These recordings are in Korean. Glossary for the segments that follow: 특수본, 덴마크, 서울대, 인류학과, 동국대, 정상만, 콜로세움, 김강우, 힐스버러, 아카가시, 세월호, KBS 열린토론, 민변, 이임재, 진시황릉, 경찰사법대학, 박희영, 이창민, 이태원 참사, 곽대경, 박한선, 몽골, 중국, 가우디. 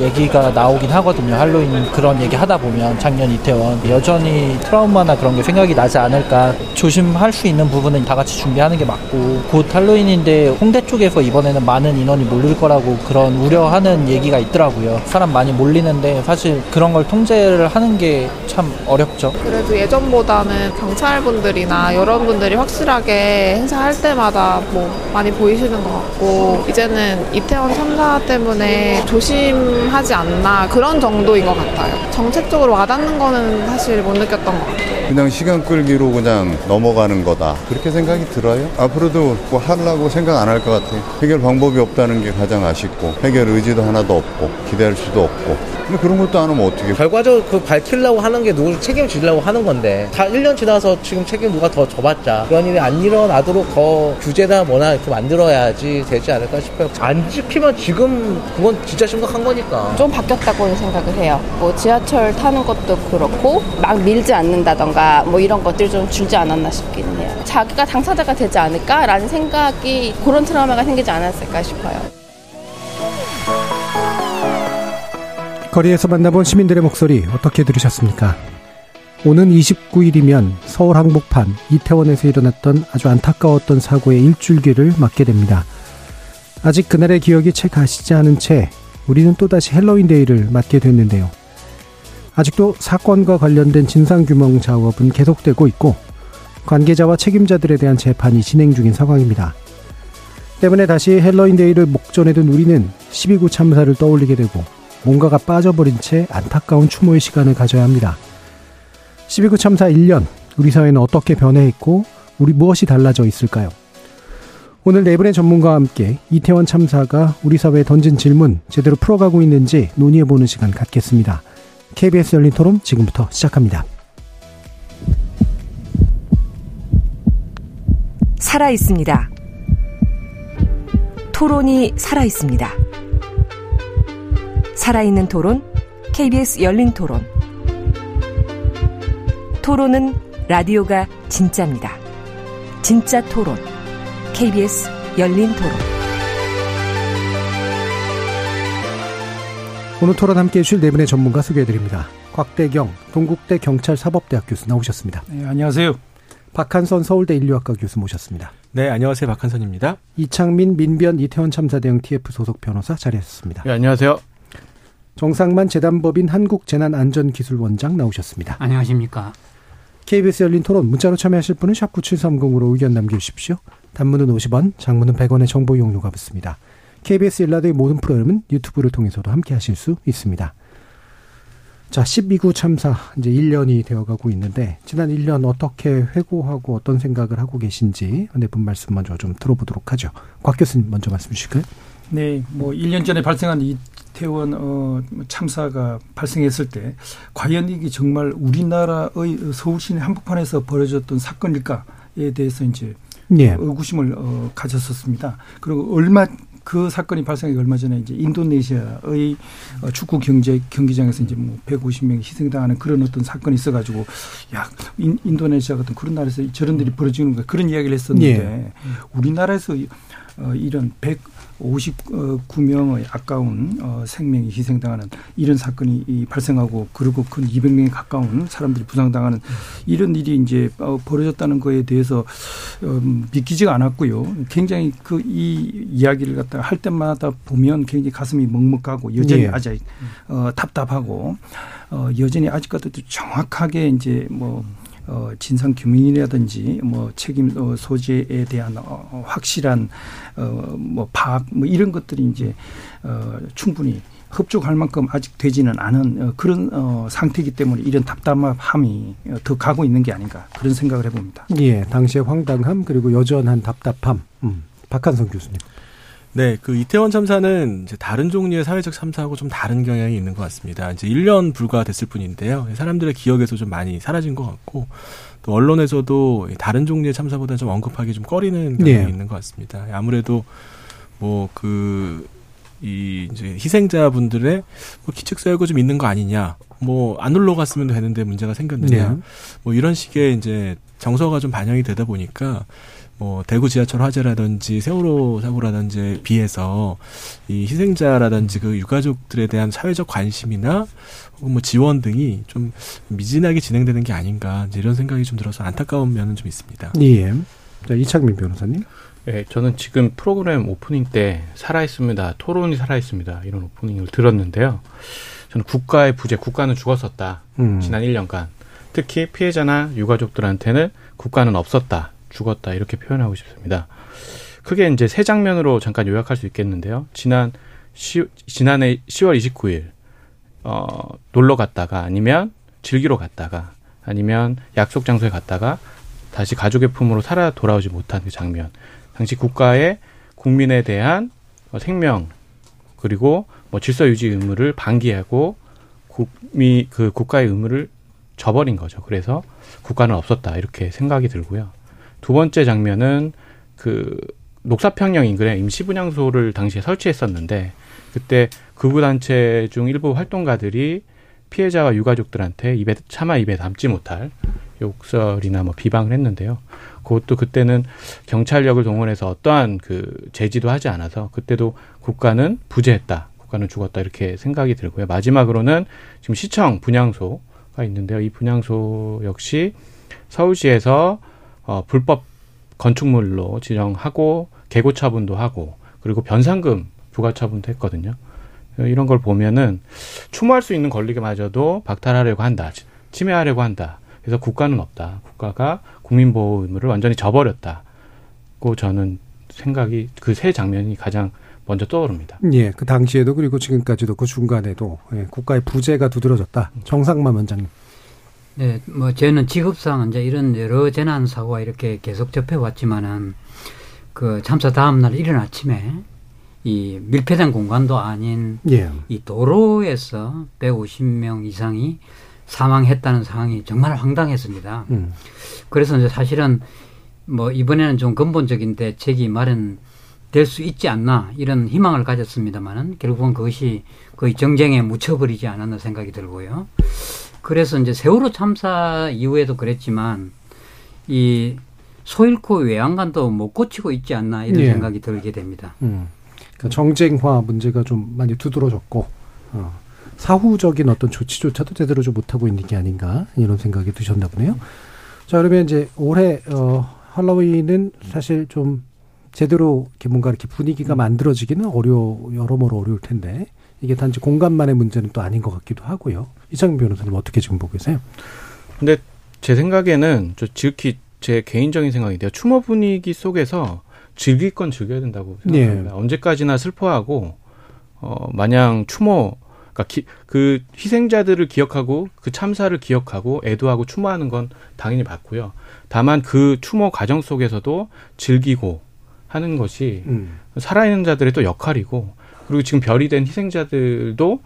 얘기가 나오긴 하거든요. 할로윈 그런 얘기 하다 보면 작년 이태원 여전히 트라우마나 그런 게 생각이 나지 않을까. 조심할 수 있는 부분은 다 같이 준비하는 게 맞고, 곧 할로윈인데 홍대 쪽에서 이번에는 많은 인원이 몰릴 거라고 그런 우려하는 얘기가 있더라고요. 사람 많이 몰리는데 사실 그런 걸 통제를 하는 게 참 어렵죠. 그래도 예전보다는 경찰분들이나 여러분들이 확실하게 행사할 때마다 많이 보이시는 것 같고, 이제는 이태원 참사 때문에 조심 하지 않나, 그런 정도인 것 같아요. 정책적으로 와닿는 거는 사실 못 느꼈던 것 같아요. 그냥 시간 끌기로 그냥 넘어가는 거다, 그렇게 생각이 들어요. 앞으로도 하려고 생각 안 할 것 같아요. 해결 방법이 없다는 게 가장 아쉽고, 해결 의지도 하나도 없고, 기대할 수도 없고. 근데 그런 것도 안 하면 어떻게, 결과적으로 밝히려고 하는 게 누구를 책임지려고 하는 건데, 다 1년 지나서 지금 책임 누가 더 져봤자 그런 일이 안 일어나도록 더 규제나 뭐나 이렇게 만들어야지 되지 않을까 싶어요. 안 지키면 지금 그건 진짜 심각한 거니까 좀 바뀌었다고 생각을 해요. 지하철 타는 것도 그렇고, 막 밀지 않는다던가 이런 것들 좀 줄지 않았나 싶긴 해요. 자기가 당사자가 되지 않을까라는 생각이, 그런 트라우마가 생기지 않았을까 싶어요. 거리에서 만나본 시민들의 목소리 어떻게 들으셨습니까? 오는 29일이면 서울 한복판 이태원에서 일어났던 아주 안타까웠던 사고의 일줄기를 맞게 됩니다. 아직 그날의 기억이 채 가시지 않은 채 우리는 또다시 헬로윈데이를 맞게 됐는데요. 아직도 사건과 관련된 진상규명 작업은 계속되고 있고, 관계자와 책임자들에 대한 재판이 진행 중인 상황입니다. 때문에 다시 헬로윈데이를 목전에 둔 우리는 12구 참사를 떠올리게 되고, 뭔가가 빠져버린 채 안타까운 추모의 시간을 가져야 합니다. 12구 참사 1년, 우리 사회는 어떻게 변해있고 우리 무엇이 달라져 있을까요? 오늘 네 분의 전문가와 함께 이태원 참사가 우리 사회에 던진 질문 제대로 풀어가고 있는지 논의해보는 시간 갖겠습니다. KBS 열린토론 지금부터 시작합니다. 살아있습니다. 토론이 살아있습니다. 살아있는 토론, KBS 열린토론. 토론은 라디오가 진짜입니다. 진짜 토론. KBS 열린토론. 오늘 토론 함께해 주실 네 분의 전문가 소개해드립니다. 곽대경 동국대 경찰사법대학 교수 나오셨습니다. 네, 안녕하세요. 박한선 서울대 인류학과 교수 모셨습니다. 네, 안녕하세요. 박한선입니다. 이창민 민변 이태원 참사 대응 TF 소속 변호사 자리하셨습니다. 네, 안녕하세요. 정상만 재단법인 한국재난안전기술원장 나오셨습니다. 안녕하십니까. KBS 열린토론 문자로 참여하실 분은 샵9730으로 의견 남겨주십시오. 단문은 50원, 장문은 100원의 정보 이용료가 붙습니다. KBS 일라드의 모든 프로그램은 유튜브를 통해서도 함께 하실 수 있습니다. 자, 12구 참사 이제 1년이 되어가고 있는데, 지난 1년 어떻게 회고하고 어떤 생각을 하고 계신지 네 분 말씀 먼저 좀 들어보도록 하죠. 곽 교수님 먼저 말씀 주실까요? 네, 1년 전에 발생한 이태원 참사가 발생했을 때 과연 이게 정말 우리나라의 서울시내 한복판에서 벌어졌던 사건일까에 대해서 이제 예. 의구심을 가졌었습니다. 그리고 그 사건이 발생하기 얼마 전에 이제 인도네시아의 축구 경기장에서 이제 150명이 희생당하는 그런 어떤 사건이 있어가지고, 야, 인도네시아 같은 그런 나라에서 저런 일이 벌어지는가, 그런 이야기를 했었는데, 예. 우리나라에서 이런 159명의 아까운 생명이 희생당하는 이런 사건이 발생하고, 그리고 그 200명에 가까운 사람들이 부상당하는 이런 일이 이제 벌어졌다는 거에 대해서 믿기지가 않았고요. 굉장히 이 이야기를 갖다가 할 때마다 보면 굉장히 가슴이 먹먹하고, 여전히 예. 아직 답답하고, 여전히 아직까지도 정확하게 이제 진상 규명이라든지 책임 소재에 대한 확실한 파악 이런 것들이 이제 충분히 흡족할 만큼 아직 되지는 않은 그런 상태이기 때문에 이런 답답함이 더 가고 있는 게 아닌가, 그런 생각을 해봅니다. 예, 당시의 황당함 그리고 여전한 답답함. 박한선 교수님. 네, 그 이태원 참사는 이제 다른 종류의 사회적 참사하고 좀 다른 경향이 있는 것 같습니다. 이제 1년 불과 됐을 뿐인데요. 사람들의 기억에서 좀 많이 사라진 것 같고, 또 언론에서도 다른 종류의 참사보다 좀 언급하기 좀 꺼리는 경향이 네. 있는 것 같습니다. 아무래도 이 이제 희생자분들의 뭐 기책사유가 좀 있는 거 아니냐, 뭐 안 올라갔으면 되는데 문제가 생겼느냐, 네. 뭐 이런 식의 이제 정서가 좀 반영이 되다 보니까 뭐 대구 지하철 화재라든지 세월호 사고라든지에 비해서 이 희생자라든지 그 유가족들에 대한 사회적 관심이나 혹은 뭐 지원 등이 좀 미진하게 진행되는 게 아닌가 이제 이런 생각이 좀 들어서 안타까운 면은 좀 있습니다. 예. 자, 이창민 변호사님. 네, 저는 지금 프로그램 오프닝 때 살아있습니다. 토론이 살아있습니다. 이런 오프닝을 들었는데요. 저는 국가의 부재, 국가는 죽었었다. 지난 1년간. 특히 피해자나 유가족들한테는 국가는 없었다. 죽었다. 이렇게 표현하고 싶습니다. 크게 이제 세 장면으로 잠깐 요약할 수 있겠는데요. 지난해 10월 29일, 놀러 갔다가 아니면 즐기러 갔다가 아니면 약속 장소에 갔다가 다시 가족의 품으로 살아 돌아오지 못한 그 장면. 당시 국가의 국민에 대한 생명 그리고 뭐 질서 유지 의무를 방기하고 그 국가의 의무를 저버린 거죠. 그래서 국가는 없었다 이렇게 생각이 들고요. 두 번째 장면은 그 녹사평양 인근에 임시분향소를 당시에 설치했었는데 그때 극우단체 중 일부 활동가들이 피해자와 유가족들한테 차마 입에 담지 못할 욕설이나 뭐 비방을 했는데요. 그것도 그때는 경찰력을 동원해서 어떠한 그 제지도 하지 않아서 그때도 국가는 부재했다. 국가는 죽었다. 이렇게 생각이 들고요. 마지막으로는 지금 시청 분향소가 있는데요. 이 분향소 역시 서울시에서 불법 건축물로 지정하고 개고 처분도 하고 그리고 변상금 부과 처분도 했거든요. 이런 걸 보면은 추모할 수 있는 권리마저도 박탈하려고 한다. 침해하려고 한다. 그래서 국가는 없다. 국가가 국민보호 의무를 완전히 저버렸다고 저는 생각이 그 세 장면이 가장 먼저 떠오릅니다. 예, 그 당시에도 그리고 지금까지도 그 중간에도 예, 국가의 부재가 두드러졌다. 정상만 원장님. 네, 뭐 저는 직업상 이제 이런 여러 재난 사고가 이렇게 계속 접해왔지만은 그 참사 다음 날 이른 아침에 이 밀폐된 공간도 아닌 예. 이 도로에서 150명 이상이 사망했다는 상황이 정말 황당했습니다. 그래서 이제 사실은 뭐 이번에는 좀 근본적인 대책이 마련될 수 있지 않나 이런 희망을 가졌습니다만은 결국은 그것이 거의 정쟁에 묻혀버리지 않았나 생각이 들고요. 그래서 이제 세월호 참사 이후에도 그랬지만 이 소잃고 외양간도 못 고치고 있지 않나 이런 예. 생각이 들게 됩니다. 그러니까 정쟁화 문제가 좀 많이 두드러졌고. 사후적인 어떤 조치조차도 제대로 좀 못하고 있는 게 아닌가 이런 생각이 드셨나 보네요. 자, 그러면 이제 올해 할로윈은 사실 좀 제대로 이렇게 뭔가 이렇게 분위기가 만들어지기는 여러모로 어려울 텐데 이게 단지 공간만의 문제는 또 아닌 것 같기도 하고요. 이창민 변호사님 어떻게 지금 보고 계세요? 근데 제 생각에는 지극히 제 개인적인 생각인데요. 추모 분위기 속에서 즐길 건 즐겨야 된다고 생각합니다. 네. 언제까지나 슬퍼하고 마냥 그 희생자들을 기억하고 그 참사를 기억하고 애도하고 추모하는 건 당연히 맞고요. 다만 그 추모 과정 속에서도 즐기고 하는 것이 살아있는 자들의 또 역할이고 그리고 지금 별이 된 희생자들도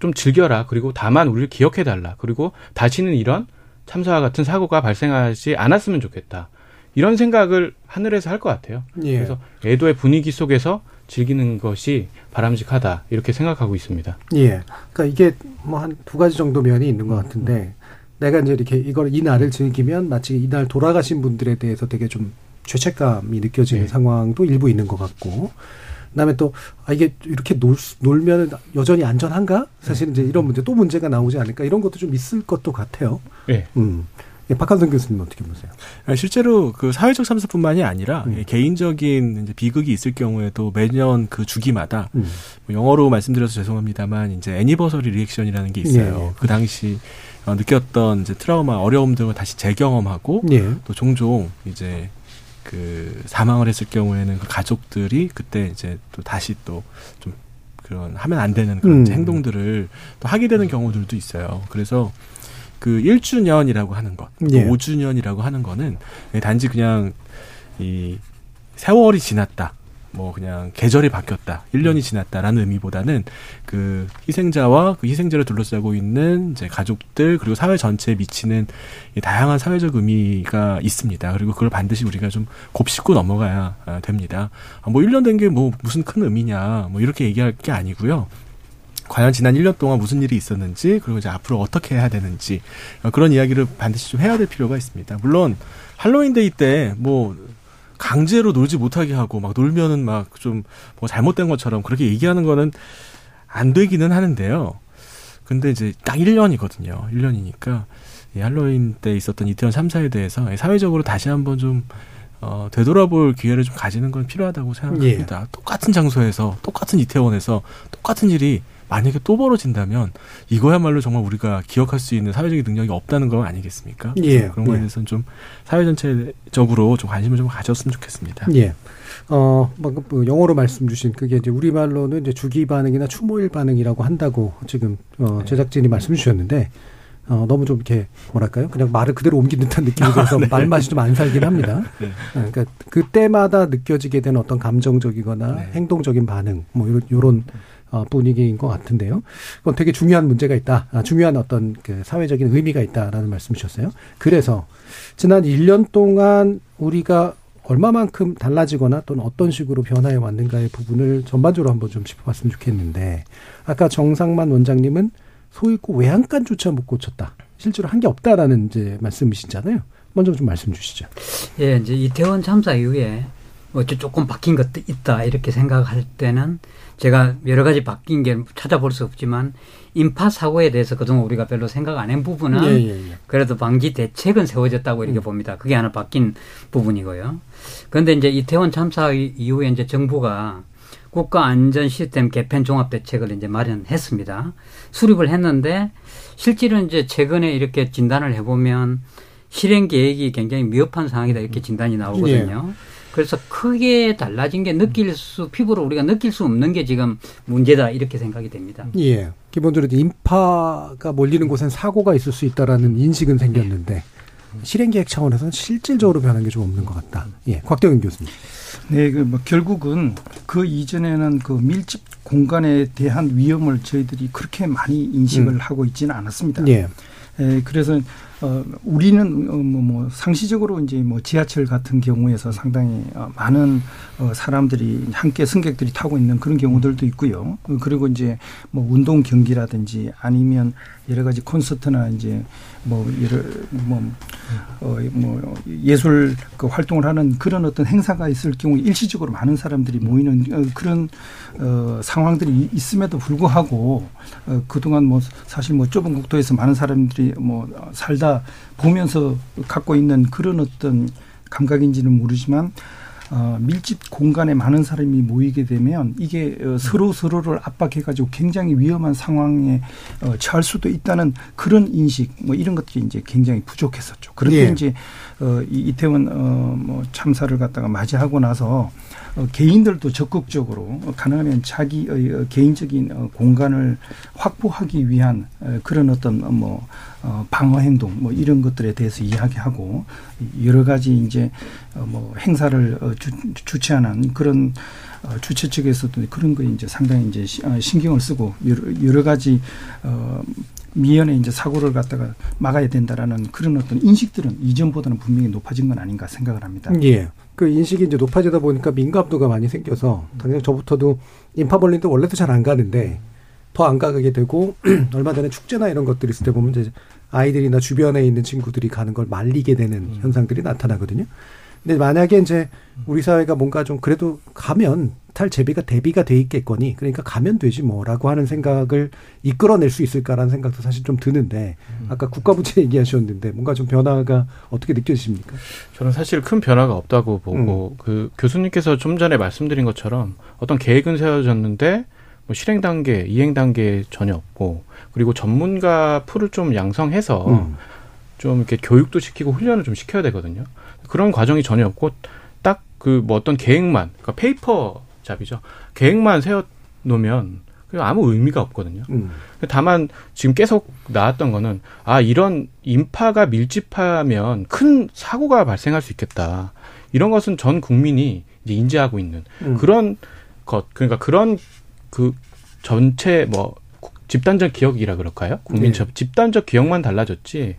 좀 즐겨라. 그리고 다만 우리를 기억해달라. 그리고 다시는 이런 참사와 같은 사고가 발생하지 않았으면 좋겠다. 이런 생각을 하늘에서 할 것 같아요. 예. 그래서 애도의 분위기 속에서 즐기는 것이 바람직하다 이렇게 생각하고 있습니다. 예, 그러니까 이게 뭐 한 두 가지 정도 면이 있는 것 같은데 내가 이제 이렇게 이걸 이 날을 즐기면 마치 이날 돌아가신 분들에 대해서 되게 좀 죄책감이 느껴지는 예. 상황도 일부 있는 것 같고 그다음에 또 이게 이렇게 놀면 여전히 안전한가? 사실 이제 이런 문제 또 문제가 나오지 않을까 이런 것도 좀 있을 것도 같아요. 예. 예, 박한선 교수님 어떻게 보세요? 실제로 그 사회적 참사뿐만이 아니라 개인적인 이제 비극이 있을 경우에도 매년 그 주기마다 뭐 영어로 말씀드려서 죄송합니다만 이제 애니버서리 리액션이라는 게 있어요. 예, 예. 그 당시 느꼈던 이제 트라우마, 어려움 등을 다시 재경험하고 예. 또 종종 이제 그 사망을 했을 경우에는 그 가족들이 그때 이제 또 다시 또 좀 그런 하면 안 되는 그런 행동들을 또 하게 되는 경우들도 있어요. 그래서 그 1주년이라고 하는 것, 예. 5주년이라고 하는 거는 단지 그냥 이 세월이 지났다. 뭐 그냥 계절이 바뀌었다, 1년이 지났다라는 의미보다는 그 희생자와 그 희생자를 둘러싸고 있는 이제 가족들 그리고 사회 전체에 미치는 다양한 사회적 의미가 있습니다. 그리고 그걸 반드시 우리가 좀 곱씹고 넘어가야 됩니다. 뭐 1년 된 게 뭐 무슨 큰 의미냐 뭐 이렇게 얘기할 게 아니고요. 과연 지난 1년 동안 무슨 일이 있었는지 그리고 이제 앞으로 어떻게 해야 되는지 그런 이야기를 반드시 좀 해야 될 필요가 있습니다. 물론 할로윈데이 때 뭐 강제로 놀지 못하게 하고 막 놀면은 막 좀 뭐 잘못된 것처럼 그렇게 얘기하는 거는 안 되기는 하는데요. 근데 이제 딱 1년이거든요. 1년이니까 이 할로윈 때 있었던 이태원 참사에 대해서 사회적으로 다시 한번 좀 되돌아볼 기회를 좀 가지는 건 필요하다고 생각합니다. 예. 똑같은 장소에서 똑같은 이태원에서 똑같은 일이 만약에 또 벌어진다면 이거야말로 정말 우리가 기억할 수 있는 사회적인 능력이 없다는 건 아니겠습니까? 예. 그런 거에 대해서는 좀 사회 전체적으로 좀 관심을 좀 가졌으면 좋겠습니다. 예. 방금 영어로 말씀 주신 그게 이제 우리말로는 이제 주기 반응이나 추모일 반응이라고 한다고 지금 제작진이 말씀 주셨는데 너무 좀 이렇게 뭐랄까요? 그냥 말을 그대로 옮긴 듯한 느낌이 들어서 네. 말맛이 좀 안 살긴 합니다. 네. 그러니까 그때마다 느껴지게 되는 어떤 감정적이거나 네. 행동적인 반응 뭐 이런 분위기인 것 같은데요. 그건 되게 중요한 문제가 있다. 중요한 어떤 그 사회적인 의미가 있다라는 말씀 주셨어요. 그래서 지난 1년 동안 우리가 얼마만큼 달라지거나 또는 어떤 식으로 변화해 왔는가의 부분을 전반적으로 한번 좀 짚어봤으면 좋겠는데 아까 정상만 원장님은 소위 꼭 외양간조차 못 고쳤다. 실제로 한 게 없다라는 이제 말씀이시잖아요. 먼저 좀 말씀 주시죠. 예, 이제 이태원 참사 이후에 뭐 조금 바뀐 것도 있다 이렇게 생각할 때는 제가 여러 가지 바뀐 게 찾아볼 수 없지만 인파 사고에 대해서 그동안 우리가 별로 생각 안 한 부분은 그래도 방지 대책은 세워졌다고 이렇게 봅니다. 그게 하나 바뀐 부분이고요. 그런데 이제 이태원 참사 이후에 이제 정부가 국가 안전 시스템 개편 종합 대책을 이제 마련했습니다. 수립을 했는데 실제로 이제 최근에 이렇게 진단을 해보면 실행 계획이 굉장히 미흡한 상황이다 이렇게 진단이 나오거든요. 네. 그래서 크게 달라진 게 피부로 우리가 느낄 수 없는 게 지금 문제다 이렇게 생각이 됩니다. 예. 기본적으로 인파가 몰리는 곳엔 사고가 있을 수 있다라는 인식은 생겼는데 실행 계획 차원에서는 실질적으로 변한 게 좀 없는 것 같다. 예. 곽대경 교수님. 네, 결국은 그 이전에는 그 밀집 공간에 대한 위험을 저희들이 그렇게 많이 인식을 하고 있지는 않았습니다. 예. 그래서 우리는 상시적으로 이제 지하철 같은 경우에서 상당히 많은 사람들이 함께 승객들이 타고 있는 그런 경우들도 있고요. 그리고 이제 운동 경기라든지 아니면 여러 가지 콘서트나 이제 예술 그 활동을 하는 그런 어떤 행사가 있을 경우 일시적으로 많은 사람들이 모이는 그런 상황들이 있음에도 불구하고 그동안 사실 좁은 국토에서 많은 사람들이 살다 보면서 갖고 있는 그런 어떤 감각인지는 모르지만 밀집 공간에 많은 사람이 모이게 되면 이게 서로를 압박해가지고 굉장히 위험한 상황에 처할 수도 있다는 그런 인식, 이런 것들이 이제 굉장히 부족했었죠. 그런데 이제 이태원 참사를 갖다가 맞이하고 나서 개인들도 적극적으로 가능하면 자기의 개인적인 공간을 확보하기 위한 그런 어떤 방어 행동 이런 것들에 대해서 이야기하고 여러 가지 이제 행사를 주최하는 그런 주최 측에서도 그런 거에 이제 상당히 이제 신경을 쓰고 여러 가지 미연에 이제 사고를 갖다가 막아야 된다라는 그런 어떤 인식들은 이전보다는 분명히 높아진 건 아닌가 생각을 합니다. 예. 그 인식이 이제 높아지다 보니까 민감도가 많이 생겨서 당연히 저부터도 인파벌린도 원래도 잘 안 가는데 더 안 가게 되고 얼마 전에 축제나 이런 것들이 있을 때 보면 이제 아이들이나 주변에 있는 친구들이 가는 걸 말리게 되는 현상들이 나타나거든요. 근데 만약에 이제 우리 사회가 뭔가 좀 그래도 가면 탈제비가 대비가 돼 있겠거니 그러니까 가면 되지 뭐라고 하는 생각을 이끌어낼 수 있을까라는 생각도 사실 좀 드는데 아까 국가부채 얘기하셨는데 뭔가 좀 변화가 어떻게 느껴지십니까? 저는 사실 큰 변화가 없다고 보고 그 교수님께서 좀 전에 말씀드린 것처럼 어떤 계획은 세워졌는데 실행 단계, 이행 단계 전혀 없고 그리고 전문가 풀을 좀 양성해서 좀 이렇게 교육도 시키고 훈련을 좀 시켜야 되거든요. 그런 과정이 전혀 없고 딱 어떤 계획만, 그러니까 페이퍼 잡이죠. 계획만 세워놓으면 아무 의미가 없거든요. 다만 지금 계속 나왔던 거는 이런 인파가 밀집하면 큰 사고가 발생할 수 있겠다. 이런 것은 전 국민이 이제 인지하고 있는 그런 것, 그러니까 그런 그 전체 뭐 집단적 기억이라 그럴까요? 국민적 네. 집단적 기억만 달라졌지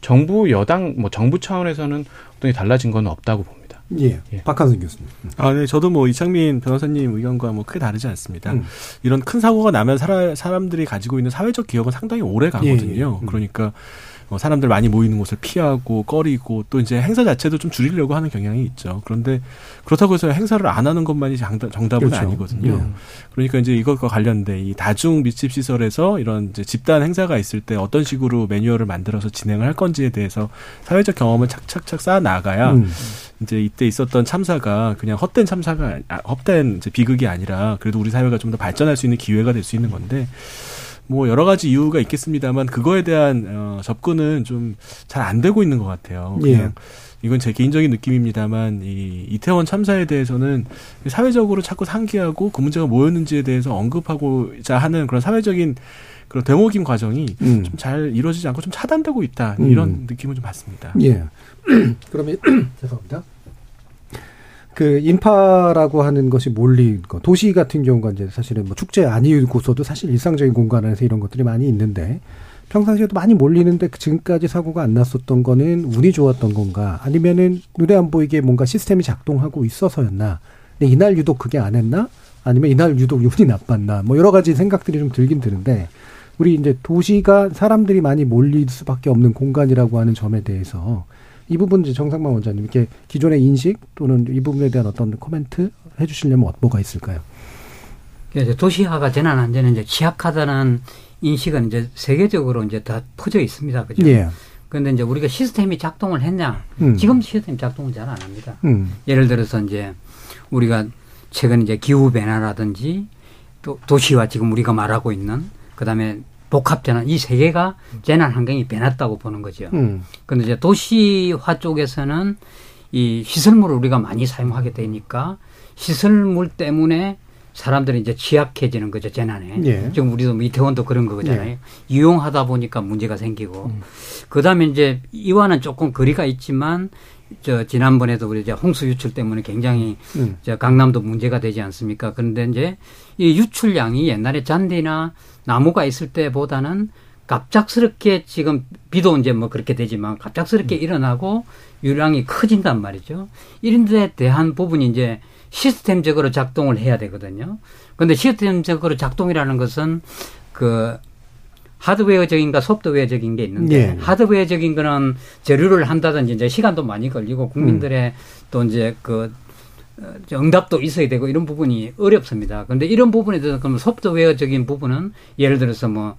정부 여당 뭐 정부 차원에서는 어떤 게 달라진 건 없다고 봅니다. 예. 예. 박한선 교수님. 아, 네. 저도 뭐 이창민 변호사님 의견과 뭐 크게 다르지 않습니다. 이런 큰 사고가 나면 사람들이 가지고 있는 사회적 기억은 상당히 오래 가거든요. 예. 그러니까 사람들 많이 모이는 곳을 피하고 꺼리고 또 이제 행사 자체도 좀 줄이려고 하는 경향이 있죠. 그런데 그렇다고 해서 행사를 안 하는 것만이 정답은 그렇죠. 아니거든요. 예. 그러니까 이제 이것과 관련된 이 다중 밀집 시설에서 이런 이제 집단 행사가 있을 때 어떤 식으로 매뉴얼을 만들어서 진행을 할 건지에 대해서 사회적 경험을 착착착 쌓아 나가야 이제 이때 있었던 참사가 그냥 헛된 참사가 헛된 이제 비극이 아니라 그래도 우리 사회가 좀 더 발전할 수 있는 기회가 될 수 있는 건데. 뭐 여러 가지 이유가 있겠습니다만 그거에 대한 접근은 좀 잘 안 되고 있는 것 같아요. 그냥 예. 이건 제 개인적인 느낌입니다만 이 이태원 참사에 대해서는 사회적으로 자꾸 상기하고 그 문제가 뭐였는지에 대해서 언급하고자 하는 그런 사회적인 그런 되모김 과정이 좀 잘 이루어지지 않고 좀 차단되고 있다 이런 느낌을 좀 받습니다. 예. 그러면 죄송합니다. 그 인파라고 하는 것이 몰린 거 도시 같은 경우가 이제 사실은 뭐 축제 아니고서도 사실 일상적인 공간 안에서 이런 것들이 많이 있는데 평상시에도 많이 몰리는데 지금까지 사고가 안 났었던 거는 운이 좋았던 건가 아니면은 눈에 안 보이게 뭔가 시스템이 작동하고 있어서였나 근데 이날 유독 그게 안 했나 아니면 이날 유독 운이 나빴나 뭐 여러 가지 생각들이 좀 들긴 드는데 우리 이제 도시가 사람들이 많이 몰릴 수밖에 없는 공간이라고 하는 점에 대해서. 이 부분 이제 정상만 원장님 이렇게 기존의 인식 또는 이 부분에 대한 어떤 코멘트 해주시려면 뭐가 있을까요? 이제 도시화가 재난안전에 이제 취약하다는 인식은 이제 세계적으로 이제 다 퍼져 있습니다, 그죠? 예. 그런데 이제 우리가 시스템이 작동을 했냐? 지금 시스템 작동을 잘 안 합니다. 예를 들어서 이제 우리가 최근 이제 기후 변화라든지 또 도시화 지금 우리가 말하고 있는 그다음에 복합재난, 이 세 개가 재난 환경이 변했다고 보는 거죠. 그런데 이제 도시화 쪽에서는 이 시설물을 우리가 많이 사용하게 되니까 시설물 때문에 사람들이 이제 취약해지는 거죠, 재난에. 예. 지금 우리도 이태원도 그런 거잖아요. 예. 이용하다 보니까 문제가 생기고. 그 다음에 이제 이와는 조금 거리가 있지만 저 지난번에도 우리 이제 홍수 유출 때문에 굉장히 저 강남도 문제가 되지 않습니까? 그런데 이제 이 유출량이 옛날에 잔디나 나무가 있을 때보다는 갑작스럽게 지금 비도 이제 뭐 그렇게 되지만 갑작스럽게 일어나고 유량이 커진단 말이죠. 이런 데 대한 부분이 이제 시스템적으로 작동을 해야 되거든요. 그런데 시스템적으로 작동이라는 것은 그 하드웨어적인가 소프트웨어적인 게 있는데 네. 하드웨어적인 거는 재료를 한다든지 이제 시간도 많이 걸리고 국민들의 또 이제 그 응답도 있어야 되고 이런 부분이 어렵습니다. 그런데 이런 부분에 대해서 그럼 소프트웨어적인 부분은 예를 들어서 뭐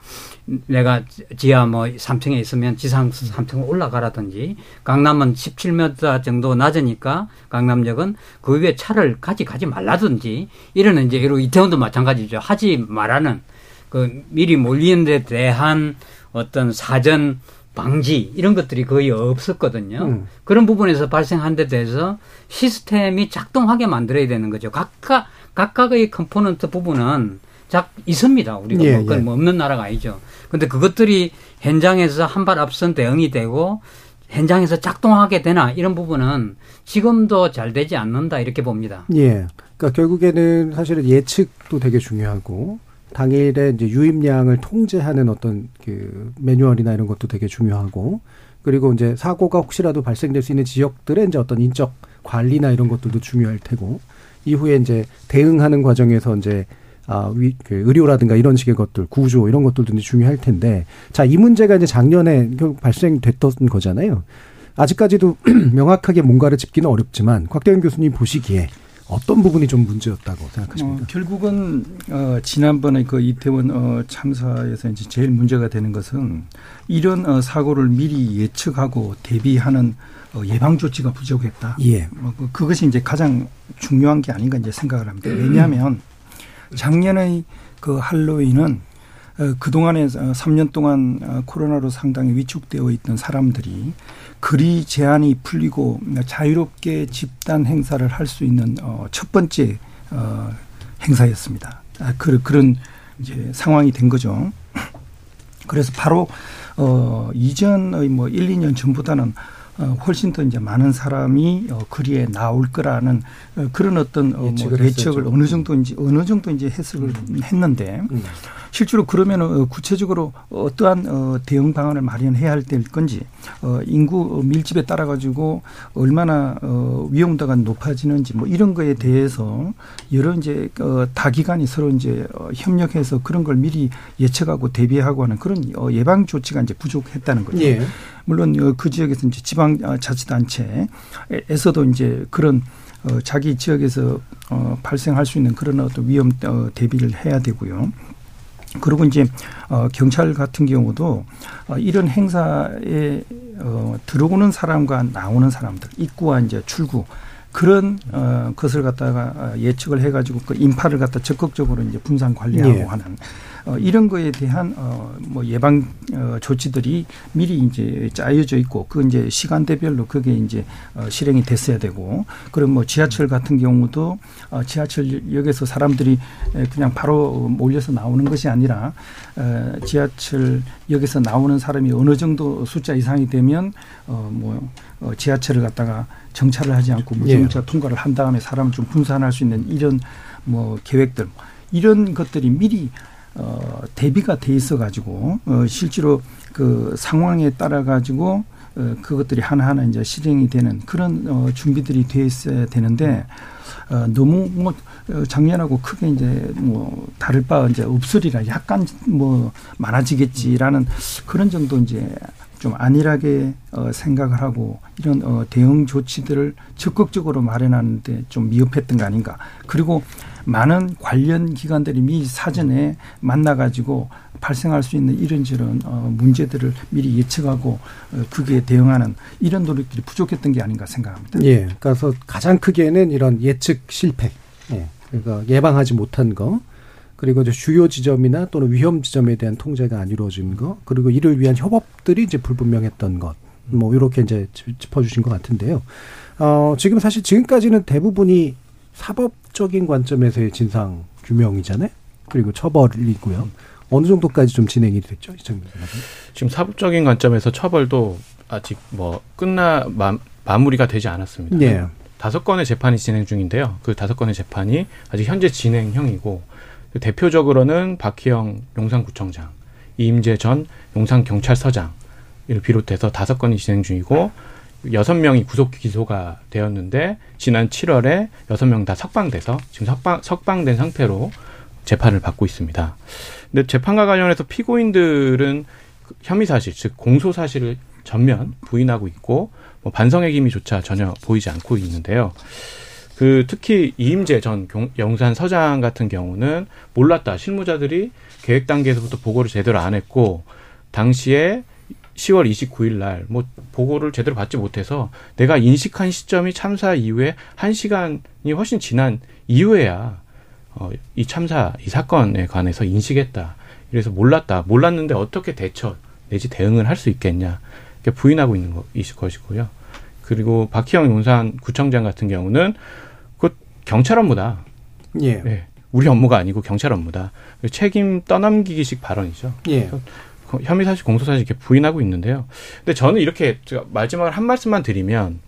내가 지하 뭐 3층에 있으면 지상 3층 올라가라든지 강남은 17m 정도 낮으니까 강남역은 그 위에 차를 가지 말라든지 이런 이제 이태원도 마찬가지죠. 하지 말라는 그 미리 몰리는 데 대한 어떤 사전 방지 이런 것들이 거의 없었거든요. 그런 부분에서 발생한 데 대해서 시스템이 작동하게 만들어야 되는 거죠. 각각의 컴포넌트 부분은 있습니다. 우리가 예, 예. 뭐 없는 나라가 아니죠. 그런데 그것들이 현장에서 한 발 앞선 대응이 되고 현장에서 작동하게 되나 이런 부분은 지금도 잘 되지 않는다 이렇게 봅니다. 예. 그러니까 결국에는 사실은 예측도 되게 중요하고 당일에 이제 유입량을 통제하는 어떤 그 매뉴얼이나 이런 것도 되게 중요하고 그리고 이제 사고가 혹시라도 발생될 수 있는 지역들의 이제 어떤 인적 관리나 이런 것들도 중요할 테고 이후에 이제 대응하는 과정에서 이제 의료라든가 이런 식의 것들 구조 이런 것들도 중요할 텐데 자, 이 문제가 이제 작년에 결국 발생됐던 거잖아요. 아직까지도 명확하게 뭔가를 짚기는 어렵지만 곽대경 교수님 보시기에 어떤 부분이 좀 문제였다고 생각하십니까? 결국은 지난번에 그 이태원 참사에서 이제 제일 문제가 되는 것은 이런 사고를 미리 예측하고 대비하는 예방 조치가 부족했다. 예. 그것이 이제 가장 중요한 게 아닌가 이제 생각을 합니다. 왜냐하면 작년의 그 할로윈은 그동안에 3년 동안 코로나로 상당히 위축되어 있던 사람들이 그리 제한이 풀리고 자유롭게 집단 행사를 할 수 있는 첫 번째 행사였습니다. 그런 이제 상황이 된 거죠. 그래서 바로 이전의 뭐 1, 2년 전보다는 훨씬 더 이제 많은 사람이 거리에 나올 거라는 그런 어떤 예측을 어느 정도 이제 해석을 했는데 실제로 그러면 구체적으로 어떠한 대응 방안을 마련해야 할 때일 건지 인구 밀집에 따라 가지고 얼마나 위험도가 높아지는지 뭐 이런 거에 대해서 여러 이제 다기관이 서로 이제 협력해서 그런 걸 미리 예측하고 대비하고 하는 그런 예방 조치가 이제 부족했다는 거죠. 예. 물론 그 지역에서 이제 지방자치단체에서도 이제 그런 자기 지역에서 발생할 수 있는 그런 어떤 위험 대비를 해야 되고요. 그리고 이제 경찰 같은 경우도 이런 행사에 들어오는 사람과 나오는 사람들, 입구와 이제 출구 그런 것을 갖다가 예측을 해가지고 그 인파를 갖다 적극적으로 이제 분산 관리하고 예. 하는. 이런 거에 대한 뭐 예방 조치들이 미리 이제 짜여져 있고 그 이제 시간대별로 그게 이제 실행이 됐어야 되고 그럼 뭐 지하철 같은 경우도 지하철역에서 사람들이 그냥 바로 몰려서 나오는 것이 아니라 지하철역에서 나오는 사람이 어느 정도 숫자 이상이 되면 지하철을 갖다가 정차를 하지 않고 무정차 예. 통과를 한 다음에 사람을 좀 분산할 수 있는 이런 뭐 계획들 이런 것들이 미리 대비가 돼 있어 가지고 실제로 그 상황에 따라 가지고 그것들이 하나하나 이제 실행이 되는 그런 준비들이 돼 있어야 되는데 너무 뭐 작년하고 크게 이제 뭐 다를 바 이제 없으리라 약간 뭐 많아지겠지라는 그런 정도 이제 좀 안일하게 생각을 하고 이런 대응 조치들을 적극적으로 마련하는데 좀 미흡했던 거 아닌가. 그리고 많은 관련 기관들이 미리 사전에 만나가지고 발생할 수 있는 이런저런 문제들을 미리 예측하고 그에 대응하는 이런 노력들이 부족했던 게 아닌가 생각합니다. 예. 그래서 가장 크게는 이런 예측 실패. 예. 그러니까 예방하지 못한 거. 그리고 이제 주요 지점이나 또는 위험 지점에 대한 통제가 안 이루어진 것, 그리고 이를 위한 협업들이 이제 불분명했던 것, 뭐 이렇게 이제 짚어주신 것 같은데요. 지금 사실 지금까지는 대부분이 사법적인 관점에서의 진상 규명이잖아요. 그리고 처벌이고요. 어느 정도까지 좀 진행이 됐죠, 이창민 선생님? 지금 사법적인 관점에서 처벌도 아직 뭐 마무리가 되지 않았습니다. 네. 5건의 재판이 진행 중인데요. 그 5건의 재판이 아직 현재 진행형이고. 대표적으로는 박희영 용산구청장, 이임재 전 용산경찰서장을 비롯해서 5건이 진행 중이고 6명이 구속 기소가 되었는데 지난 7월에 6명 다 석방돼서 지금 석방된 상태로 재판을 받고 있습니다. 근데 재판과 관련해서 피고인들은 혐의 사실, 즉 공소 사실을 전면 부인하고 있고 뭐 반성의 기미조차 전혀 보이지 않고 있는데요. 특히 이임재 전 용산서장 같은 경우는 몰랐다. 실무자들이 계획 단계에서부터 보고를 제대로 안 했고 당시에 10월 29일 날 뭐 보고를 제대로 받지 못해서 내가 인식한 시점이 참사 이후에 1시간이 훨씬 지난 이후에야 이 참사, 이 사건에 관해서 인식했다. 그래서 몰랐다. 몰랐는데 어떻게 대처 내지 대응을 할 수 있겠냐. 이렇게 부인하고 있는 것이고요. 그리고 박희영 용산구청장 같은 경우는 그 경찰 업무다. 예. 네. 우리 업무가 아니고 경찰 업무다. 책임 떠넘기기식 발언이죠. 예. 혐의 사실, 공소 사실 이렇게 부인하고 있는데요. 근데 저는 이렇게 제가 마지막으로 한 말씀만 드리면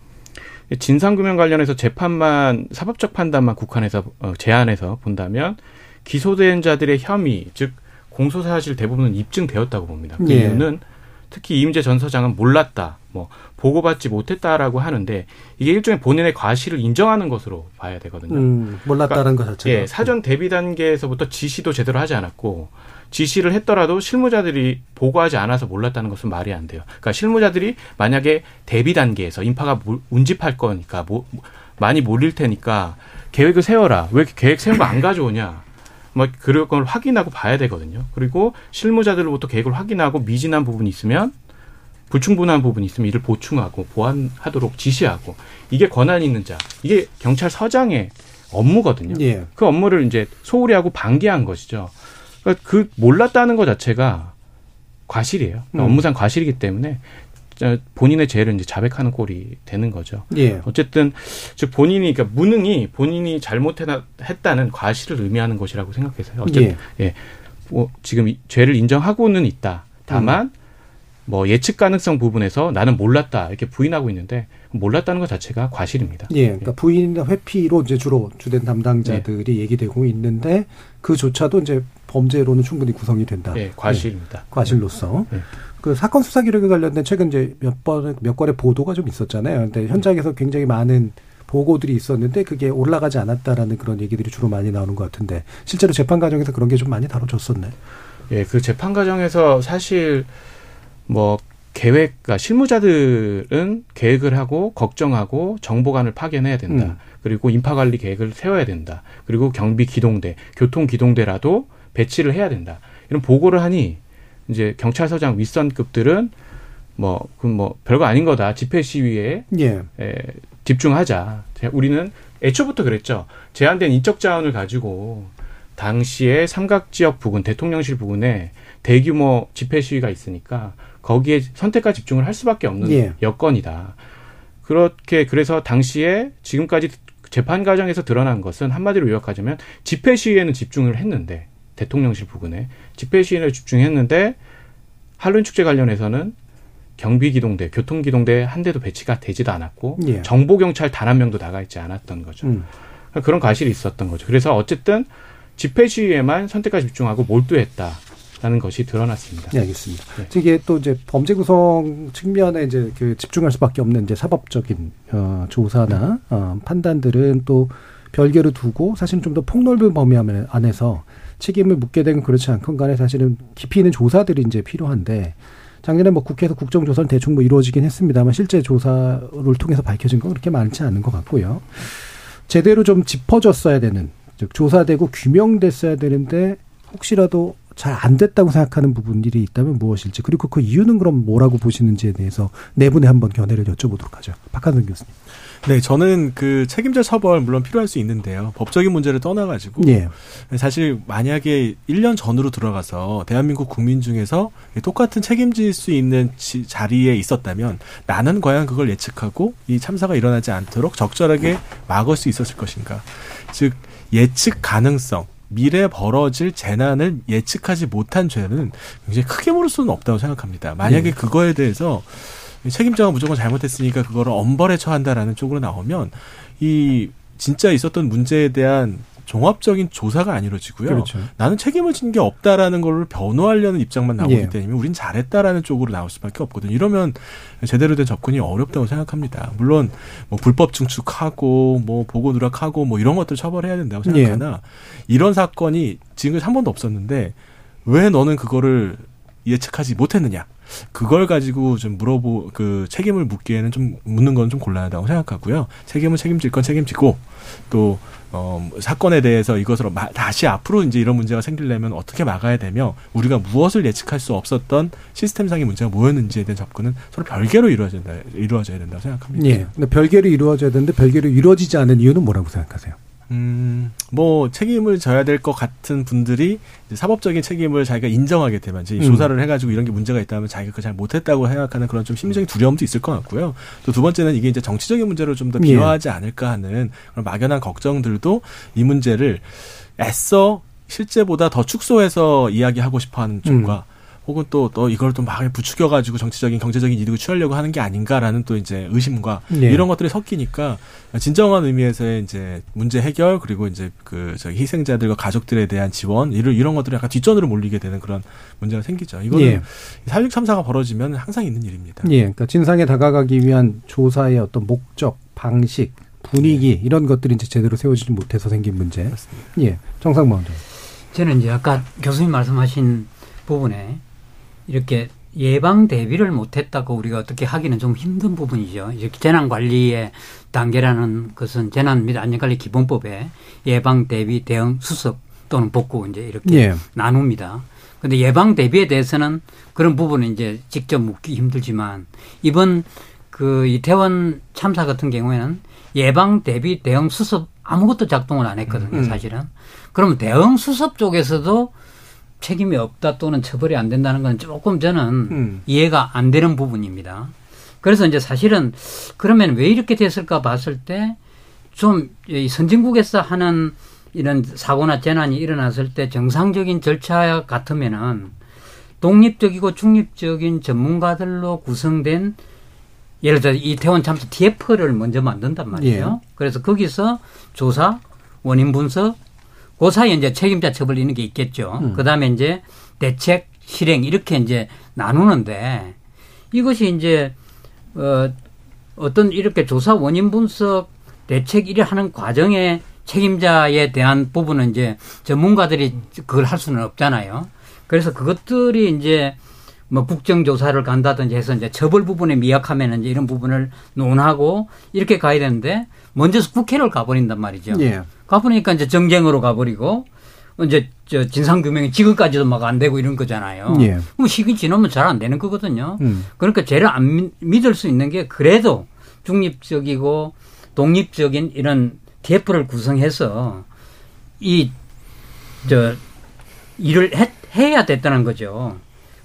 진상규명 관련해서 재판만 사법적 판단만 국한해서 제한해서 본다면 기소된 자들의 혐의, 즉 공소 사실 대부분은 입증되었다고 봅니다. 그 이유는 특히 이임재 전 서장은 몰랐다. 뭐 보고받지 못했다라고 하는데 이게 일종의 본인의 과실을 인정하는 것으로 봐야 되거든요. 몰랐다는 것 자체가. 예, 사전 대비 단계에서부터 지시도 제대로 하지 않았고 지시를 했더라도 실무자들이 보고하지 않아서 몰랐다는 것은 말이 안 돼요. 그러니까 실무자들이 만약에 대비 단계에서 인파가 운집할 거니까 많이 몰릴 테니까 계획을 세워라. 왜 계획 세운 거 안 가져오냐. 뭐 그런 걸 확인하고 봐야 되거든요. 그리고 실무자들로부터 계획을 확인하고 미진한 부분이 있으면 불충분한 부분이 있으면 이를 보충하고 보완하도록 지시하고 이게 권한이 있는 자 이게 경찰서장의 업무거든요. 예. 그 업무를 이제 소홀히 하고 방기한 것이죠. 그러니까 그 몰랐다는 것 자체가 과실이에요. 그러니까 업무상 과실이기 때문에 본인의 죄를 이제 자백하는 꼴이 되는 거죠. 예. 어쨌든 즉 본인이 그러니까 무능이 본인이 잘못했다는 과실을 의미하는 것이라고 생각해서요. 어쨌든 예. 뭐 지금 죄를 인정하고는 있다. 다만 뭐 예측 가능성 부분에서 나는 몰랐다 이렇게 부인하고 있는데 몰랐다는 것 자체가 과실입니다. 예, 그러니까 부인이나 회피로 이제 주로 주된 담당자들이 예. 얘기되고 있는데 그조차도 이제 범죄로는 충분히 구성이 된다. 예, 과실입니다. 예, 과실로서 예. 그 사건 수사 기록에 관련된 최근 이제 몇 건의 보도가 좀 있었잖아요. 근데 현장에서 굉장히 많은 보고들이 있었는데 그게 올라가지 않았다라는 그런 얘기들이 주로 많이 나오는 것 같은데 실제로 재판 과정에서 그런 게 좀 많이 다뤄졌었나요? 예, 그 재판 과정에서 사실 뭐 그러니까 실무자들은 계획을 하고 걱정하고 정보관을 파견해야 된다. 그리고 인파관리 계획을 세워야 된다. 그리고 경비 기동대, 교통 기동대라도 배치를 해야 된다. 이런 보고를 하니 이제 경찰서장 윗선급들은 그 별거 아닌 거다. 집회 시위에 예. 집중하자. 우리는 애초부터 그랬죠. 제한된 인적 자원을 가지고 당시에 삼각지역 부근, 대통령실 부근에 대규모 집회 시위가 있으니까 거기에 선택과 집중을 할 수밖에 없는 예. 여건이다. 그래서 당시에 지금까지 재판 과정에서 드러난 것은 한마디로 요약하자면 집회 시위에는 집중을 했는데 대통령실 부근에 집회 시위에 집중했는데 할로윈 축제 관련해서는 경비기동대, 교통기동대 한 대도 배치가 되지도 않았고 예. 정보경찰 단 한 명도 나가 있지 않았던 거죠. 그런 과실이 있었던 거죠. 그래서 어쨌든 집회 시위에만 선택과 집중하고 몰두했다. 라는 것이 드러났습니다. 네, 알겠습니다. 네. 이게 또 이제 범죄 구성 측면에 이제 그 집중할 수밖에 없는 이제 사법적인 조사나 네. 판단들은 또 별개로 두고 사실은 좀 더 폭넓은 범위 안에서 책임을 묻게 되건 그렇지 않건 간에 사실은 깊이 있는 조사들이 이제 필요한데 작년에 국회에서 국정조사는 대충 이루어지긴 했습니다만 실제 조사를 통해서 밝혀진 건 그렇게 많지 않은 것 같고요. 제대로 좀 짚어졌어야 되는 즉 조사되고 규명됐어야 되는데 혹시라도 잘 안 됐다고 생각하는 부분들이 있다면 무엇일지 그리고 그 이유는 그럼 뭐라고 보시는지에 대해서 네 분에 한번 견해를 여쭤보도록 하죠. 박한선 교수님. 네, 저는 그 책임자 처벌 물론 필요할 수 있는데요. 법적인 문제를 떠나가지고 예. 사실 만약에 1년 전으로 들어가서 대한민국 국민 중에서 똑같은 책임질 수 있는 자리에 있었다면 나는 과연 그걸 예측하고 이 참사가 일어나지 않도록 적절하게 막을 수 있었을 것인가. 즉 예측 가능성. 미래에 벌어질 재난을 예측하지 못한 죄는 굉장히 크게 물을 수는 없다고 생각합니다. 만약에 그거에 대해서 책임자가 무조건 잘못했으니까 그거를 엄벌에 처한다라는 쪽으로 나오면 이 진짜 있었던 문제에 대한 종합적인 조사가 안 이루어지고요. 그렇죠. 나는 책임을 진 게 없다라는 걸 변호하려는 입장만 나오기 예. 때문에 우린 잘했다라는 쪽으로 나올 수밖에 없거든요. 이러면 제대로 된 접근이 어렵다고 생각합니다. 물론 불법 증축하고 보고 누락하고 이런 것들 처벌해야 된다고 생각하나 예. 이런 사건이 지금까지 한 번도 없었는데 왜 너는 그거를 예측하지 못했느냐? 그걸 가지고 좀 책임을 묻기에는 묻는 건 좀 곤란하다고 생각하고요. 책임은 책임질 건 책임지고, 또, 사건에 대해서 이것으로 다시 앞으로 이제 이런 문제가 생기려면 어떻게 막아야 되며, 우리가 무엇을 예측할 수 없었던 시스템상의 문제가 뭐였는지에 대한 접근은 서로 별개로 이루어져야 된다고 생각합니다. 예. 근데 별개로 이루어져야 되는데, 별개로 이루어지지 않은 이유는 뭐라고 생각하세요? 책임을 져야 될 것 같은 분들이 이제 사법적인 책임을 자기가 인정하게 되면, 이제 조사를 해가지고 이런 게 문제가 있다면 자기가 그걸 잘 못했다고 생각하는 그런 좀 심리적인 두려움도 있을 것 같고요. 또 두 번째는 이게 이제 정치적인 문제로 좀 더 비화하지 않을까 하는 그런 막연한 걱정들도 이 문제를 애써 실제보다 더 축소해서 이야기하고 싶어 하는 쪽과 혹은 또 이걸 또 막 부추겨가지고 정치적인 경제적인 이득을 취하려고 하는 게 아닌가라는 또 이제 의심과 네. 이런 것들이 섞이니까 진정한 의미에서의 이제 문제 해결 그리고 이제 희생자들과 가족들에 대한 지원 이런 것들이 약간 뒷전으로 몰리게 되는 그런 문제가 생기죠. 이거는 예. 4.16 참사가 벌어지면 항상 있는 일입니다. 예, 그러니까 진상에 다가가기 위한 조사의 어떤 목적, 방식, 분위기 예. 이런 것들이 이제 제대로 세워지지 못해서 생긴 문제. 맞습니다. 예, 정상만 의원. 저는 이제 아까 교수님 말씀하신 부분에. 이렇게 예방 대비를 못했다고 우리가 어떻게 하기는 좀 힘든 부분이죠. 이제 재난관리의 단계라는 것은 재난 및 안전관리 기본법에 예방 대비 대응 수습 또는 복구 이제 이렇게 예. 나눕니다. 그런데 예방 대비에 대해서는 그런 부분은 이제 직접 묻기 힘들지만 이번 그 이태원 참사 같은 경우에는 예방 대비 대응 수습 아무것도 작동을 안 했거든요. 사실은. 그럼 대응 수습 쪽에서도 책임이 없다 또는 처벌이 안 된다는 건 조금 저는 이해가 안 되는 부분입니다. 그래서 이제 사실은 그러면 왜 이렇게 됐을까 봤을 때 좀 선진국에서 하는 이런 사고나 재난이 일어났을 때 정상적인 절차 같으면은 독립적이고 중립적인 전문가들로 구성된 예를 들어 이태원 참사 TF를 먼저 만든단 말이에요. 예. 그래서 거기서 조사, 원인 분석, 그 사이에 이제 책임자 처벌 이런 게 있겠죠. 그다음에 이제 대책, 실행 이렇게 이제 나누는데 이것이 이제 어떤 이렇게 조사, 원인 분석, 대책 이래 하는 과정에 책임자에 대한 부분은 이제 전문가들이 그걸 할 수는 없잖아요. 그래서 그것들이 이제 뭐 국정조사를 간다든지 해서 이제 처벌 부분에 미약하면 이제 이런 부분을 논하고 이렇게 가야 되는데 먼저 국회를 가버린단 말이죠. 예. 가보니까 이제 정쟁으로 가버리고 이제 진상규명이 지금까지도 막 안 되고 이런 거잖아요. 예. 그럼 시기 지나면 잘 안 되는 거거든요. 그러니까 제일 안 믿을 수 있는 게 그래도 중립적이고 독립적인 이런 TF를 구성해서 일을 해야 됐다는 거죠.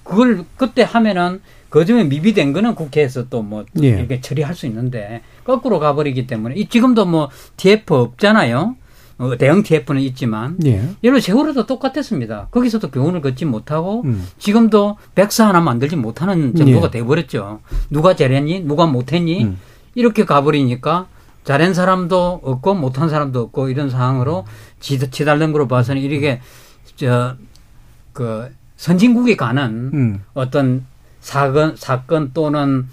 그걸 그때 하면은 그중에 미비된 거는 국회에서 또 뭐 예. 이렇게 처리할 수 있는데 거꾸로 가버리기 때문에 지금도 뭐 TF 없잖아요. 대형 TF는 있지만 예로 세월호도 똑같았습니다. 거기서도 교훈을 걷지 못하고 지금도 백서 하나 만들지 못하는 정도가 예. 돼버렸죠. 누가 잘했니? 누가 못했니? 이렇게 가버리니까 잘한 사람도 없고 못한 사람도 없고 이런 상황으로 치달는 걸로 봐서는 이렇게 그 선진국이 가는 어떤 사건 또는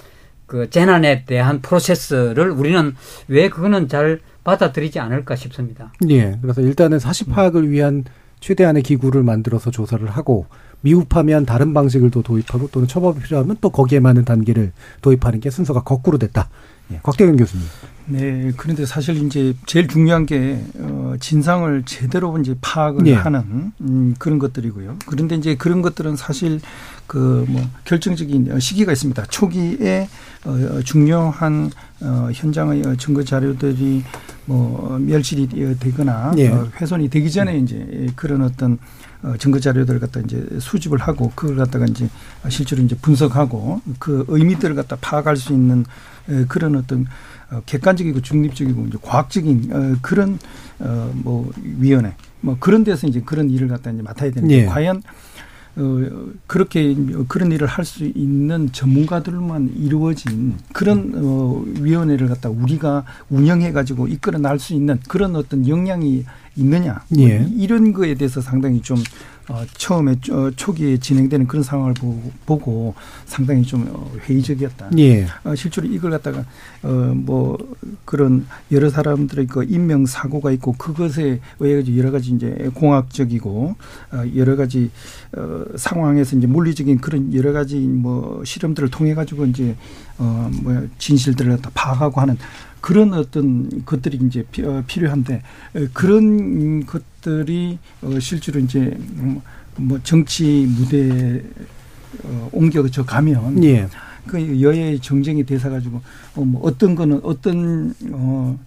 그 재난에 대한 프로세스를 우리는 왜 그거는 잘 받아들이지 않을까 싶습니다. 예. 그래서 일단은 사실 파악을 위한 최대한의 기구를 만들어서 조사를 하고 미흡하면 다른 방식을 또 도입하고 또는 처벌이 필요하면 또 거기에 맞는 단계를 도입하는 게 순서가 거꾸로 됐다. 예. 곽대경 교수님. 네. 그런데 사실 이제 제일 중요한 게 진상을 제대로 이제 파악을 예. 하는 그런 것들이고요. 그런데 이제 그런 것들은 사실 그 뭐 결정적인 시기가 있습니다. 초기에 중요한 현장의 증거 자료들이 뭐 멸실이 되거나 예. 훼손이 되기 전에 이제 그런 어떤 증거 자료들을 갖다 이제 수집을 하고 그걸 갖다가 이제 실제로 이제 분석하고 그 의미들을 갖다 파악할 수 있는 그런 어떤 객관적이고 중립적이고 이제 과학적인 그런 뭐 위원회 뭐 그런 데서 이제 그런 일을 갖다 이제 맡아야 되는데 예. 과연 그렇게 그런 일을 할 수 있는 전문가들만 이루어진 그런 위원회를 갖다 우리가 운영해 가지고 이끌어 나갈 수 있는 그런 어떤 역량이 있느냐 예. 뭐 이런 거에 대해서 상당히 좀 처음에 초기에 진행되는 그런 상황을 보고 상당히 좀 회의적이었다. 예. 실제로 이걸 갖다가 뭐 그런 여러 사람들의 그 인명 사고가 있고 그것에 의해 여러 가지 이제 공학적이고 여러 가지 상황에서 이제 물리적인 그런 여러 가지 뭐 실험들을 통해 가지고 이제 뭐 진실들을 갖다 파악하고 하는. 그런 어떤 것들이 이제 필요한데 그런 것들이 실제로 이제 뭐 정치 무대에 옮겨져 가면 예. 그 여야의 정쟁이 돼서 가지고 뭐 어떤 거는 어떤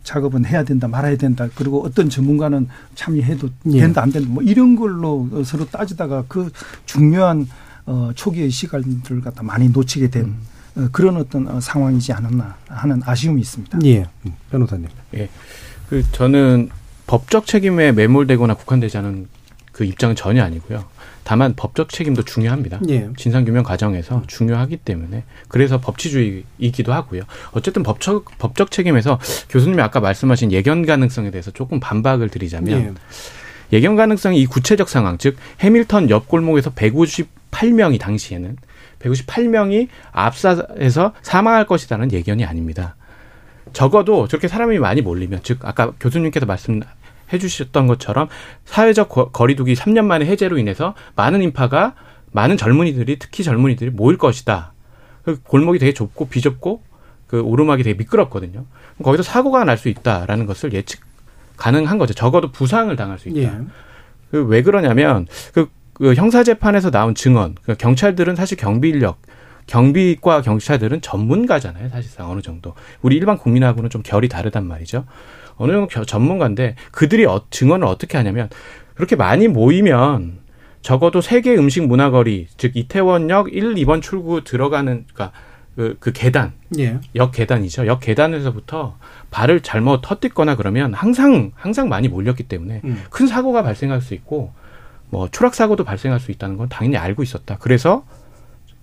작업은 해야 된다 말아야 된다 그리고 어떤 전문가는 참여해도 된다 안 된다 뭐 이런 걸로 서로 따지다가 그 중요한 초기의 시간들을 갖다 많이 놓치게 된. 그런 어떤 상황이지 않았나 하는 아쉬움이 있습니다. 예, 변호사님. 예, 그 저는 법적 책임에 매몰되거나 국한되지 않은 그 입장은 전혀 아니고요. 다만 법적 책임도 중요합니다. 예. 진상규명 과정에서 중요하기 때문에 그래서 법치주의이기도 하고요. 어쨌든 법적 책임에서 교수님이 아까 말씀하신 예견 가능성에 대해서 조금 반박을 드리자면 예. 예견 가능성이 이 구체적 상황, 즉 해밀턴 옆 골목에서 158명이 당시에는 158명이 압사해서 사망할 것이라는 예견이 아닙니다. 적어도 저렇게 사람이 많이 몰리면, 즉 아까 교수님께서 말씀해 주셨던 것처럼 사회적 거리두기 3년 만의 해제로 인해서 많은 인파가 많은 젊은이들이 특히 젊은이들이 모일 것이다. 골목이 되게 좁고 비좁고 그 오르막이 되게 미끄럽거든요. 거기서 사고가 날 수 있다라는 것을 예측 가능한 거죠. 적어도 부상을 당할 수 있다. 예. 그 왜 그러냐면 그 형사재판에서 나온 증언, 그러니까 경찰들은 사실 경비과 경찰들은 전문가잖아요. 사실상 어느 정도. 우리 일반 국민하고는 좀 결이 다르단 말이죠. 어느 정도 전문가인데 그들이 증언을 어떻게 하냐면 그렇게 많이 모이면 적어도 3개 음식 문화거리, 즉 이태원역 1, 2번 출구 들어가는 그러니까 그 계단, 예. 역 계단이죠. 역 계단에서부터 발을 잘못 헛디거나 그러면 항상 많이 몰렸기 때문에 큰 사고가 발생할 수 있고 뭐 추락사고도 발생할 수 있다는 건 당연히 알고 있었다. 그래서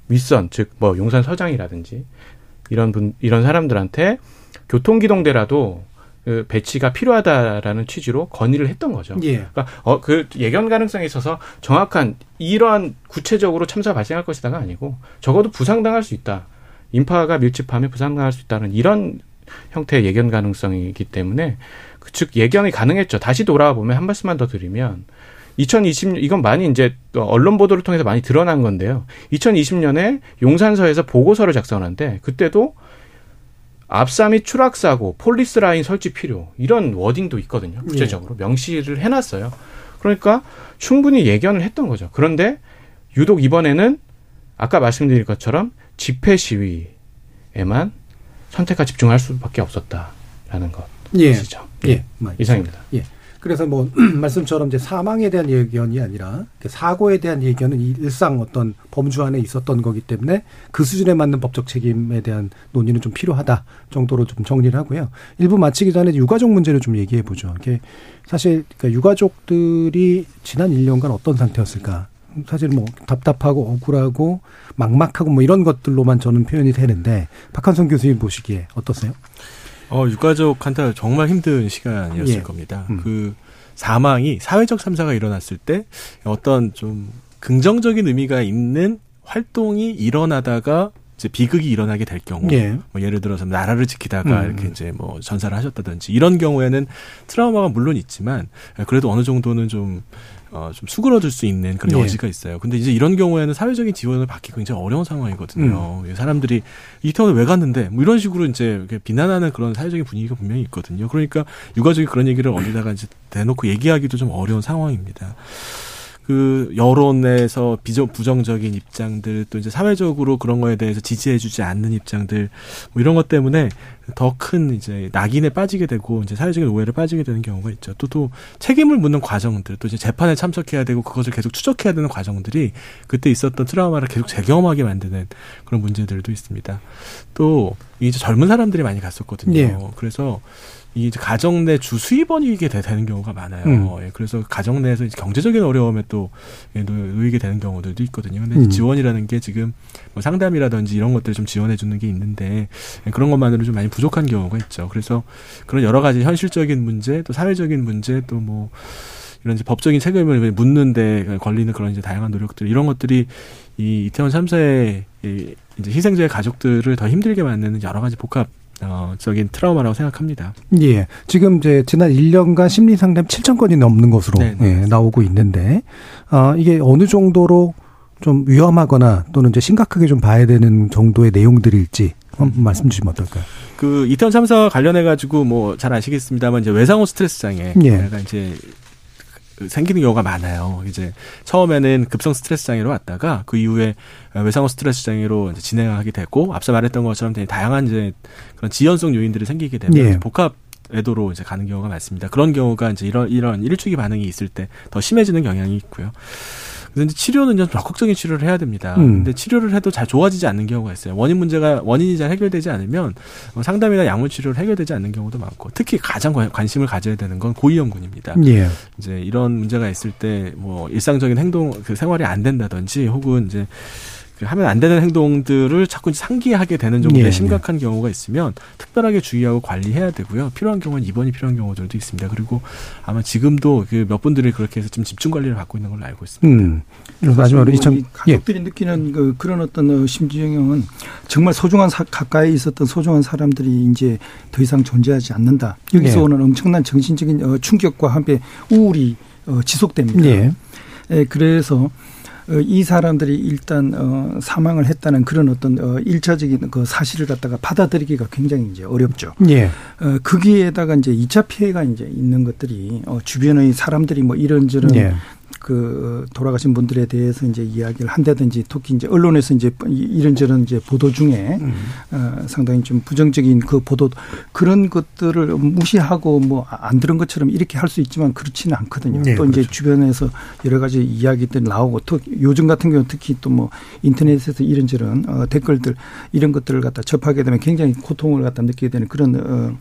윗선, 즉 뭐 용산 서장이라든지 이런 사람들한테 교통기동대라도 그 배치가 필요하다라는 취지로 건의를 했던 거죠. 예. 그러니까 그 예견 가능성에 있어서 정확한 이러한 구체적으로 참사가 발생할 것이다가 아니고 적어도 부상당할 수 있다. 인파가 밀집하면 부상당할 수 있다는 이런 형태의 예견 가능성이기 때문에 즉 예견이 가능했죠. 다시 돌아와 보면 한 말씀만 더 드리면 2020년 이건 많이 이제 언론 보도를 통해서 많이 드러난 건데요. 2020년에 용산서에서 보고서를 작성하는데 그때도 압사 및 추락사고, 폴리스라인 설치 필요 이런 워딩도 있거든요. 구체적으로 명시를 해놨어요. 그러니까 충분히 예견을 했던 거죠. 그런데 유독 이번에는 아까 말씀드린 것처럼 집회 시위에만 선택과 집중할 수밖에 없었다라는 것이죠. 예, 이상입니다. 예. 그래서 뭐 말씀처럼 이제 사망에 대한 예견이 아니라 사고에 대한 예견은 일상 어떤 범주 안에 있었던 거기 때문에 그 수준에 맞는 법적 책임에 대한 논의는 좀 필요하다 정도로 좀 정리를 하고요. 일부 마치기 전에 유가족 문제를 좀 얘기해 보죠. 이게 사실 그러니까 유가족들이 지난 1년간 어떤 상태였을까? 사실 뭐 답답하고 억울하고 막막하고 뭐 이런 것들로만 저는 표현이 되는데 박한선 교수님 보시기에 어떠세요? 유가족한테 정말 힘든 시간이었을 겁니다. 그 사망이 사회적 참사가 일어났을 때 어떤 좀 긍정적인 의미가 있는 활동이 일어나다가 이제 비극이 일어나게 될 경우, 뭐 예를 들어서 나라를 지키다가 이렇게 이제 뭐 전사를 하셨다든지 이런 경우에는 트라우마가 물론 있지만 그래도 어느 정도는 좀 수그러들 수 있는 그런 여지가 있어요. 근데 이제 이런 경우에는 사회적인 지원을 받기 굉장히 어려운 상황이거든요. 사람들이 이태원에 왜 갔는데 뭐 이런 식으로 이제 비난하는 그런 사회적인 분위기가 분명히 있거든요. 그러니까 유가족이 그런 얘기를 어디다가 이제 대놓고 얘기하기도 좀 어려운 상황입니다. 그 여론에서 부정적인 입장들 또 이제 사회적으로 그런 거에 대해서 지지해주지 않는 입장들 뭐 이런 것 때문에 더 큰 이제 낙인에 빠지게 되고 이제 사회적인 오해를 빠지게 되는 경우가 있죠. 또 책임을 묻는 과정들 또 이제 재판에 참석해야 되고 그것을 계속 추적해야 되는 과정들이 그때 있었던 트라우마를 계속 재경험하게 만드는 그런 문제들도 있습니다. 또 이제 젊은 사람들이 많이 갔었거든요. 예. 그래서 이 가정 내 주 수입원이게 되는 경우가 많아요. 그래서 가정 내에서 이제 경제적인 어려움에 또 놓이게 되는 경우들도 있거든요. 근데 지원이라는 게 지금 뭐 상담이라든지 이런 것들을 좀 지원해 주는 게 있는데 그런 것만으로 좀 많이 부족한 경우가 있죠. 그래서 그런 여러 가지 현실적인 문제, 또 사회적인 문제, 또 뭐 이런 이제 법적인 책임을 묻는데 걸리는 그런 이제 다양한 노력들 이런 것들이 이 이태원 참사의 이제 희생자의 가족들을 더 힘들게 만드는 여러 가지 복합 적인 트라우마라고 생각합니다. 예. 지금 이제 지난 1년간 심리 상담 7천 건이 넘는 것으로 나오고 있는데, 이게 어느 정도로 좀 위험하거나 또는 이제 심각하게 좀 봐야 되는 정도의 내용들일지 한번 말씀 주시면 어떨까요? 그 이태원 참사와 관련해 가지고 뭐 잘 아시겠습니다만 이제 외상후 스트레스 장애 가 이제 생기는 경우가 많아요. 이제 처음에는 급성 스트레스 장애로 왔다가 그 이후에 외상후 스트레스 장애로 이제 진행하게 되고 앞서 말했던 것처럼 다양한 이제 그런 지연성 요인들이 생기게 되면 복합 애도로 이제 가는 경우가 많습니다. 그런 경우가 이제 이런 일주기 반응이 있을 때 더 심해지는 경향이 있고요. 근데 치료는 좀 적극적인 치료를 해야 됩니다. 근데 치료를 해도 잘 좋아지지 않는 경우가 있어요. 원인이 잘 해결되지 않으면 상담이나 약물 치료를 해결되지 않는 경우도 많고, 특히 가장 관심을 가져야 되는 건 고위험군입니다. 예. 이제 이런 문제가 있을 때 뭐 일상적인 행동, 그 생활이 안 된다든지 혹은 이제 하면 안 되는 행동들을 자꾸 상기하게 되는 정도의 심각한 경우가 있으면 특별하게 주의하고 관리해야 되고요. 필요한 경우는 입원이 필요한 경우들도 있습니다. 그리고 아마 지금도 그 몇 분들이 그렇게 해서 좀 집중 관리를 받고 있는 걸로 알고 있습니다. 마지막으로 가족들이 느끼는 그런 어떤 심리 영향은 정말 소중한 가까이 있었던 소중한 사람들이 이제 더 이상 존재하지 않는다. 여기서 오는 엄청난 정신적인 충격과 함께 우울이 지속됩니다. 그래서 이 사람들이 일단 사망을 했다는 그런 어떤 일차적인 그 사실을 갖다가 받아들이기가 굉장히 이제 어렵죠. 거기에다가 이제 2차 피해가 이제 있는 것들이 주변의 사람들이 뭐 이런저런 그 돌아가신 분들에 대해서 이제 이야기를 한다든지 특히 이제 언론에서 이제 이런저런 이제 보도 중에 상당히 좀 부정적인 그 보도 그런 것들을 무시하고 뭐 안 들은 것처럼 이렇게 할 수 있지만 그렇지는 않거든요. 또 그렇죠. 이제 주변에서 여러 가지 이야기들 나오고 특히 요즘 같은 경우 특히 또 뭐 인터넷에서 이런저런 댓글들 이런 것들을 갖다 접하게 되면 굉장히 고통을 갖다 느끼게 되는 그런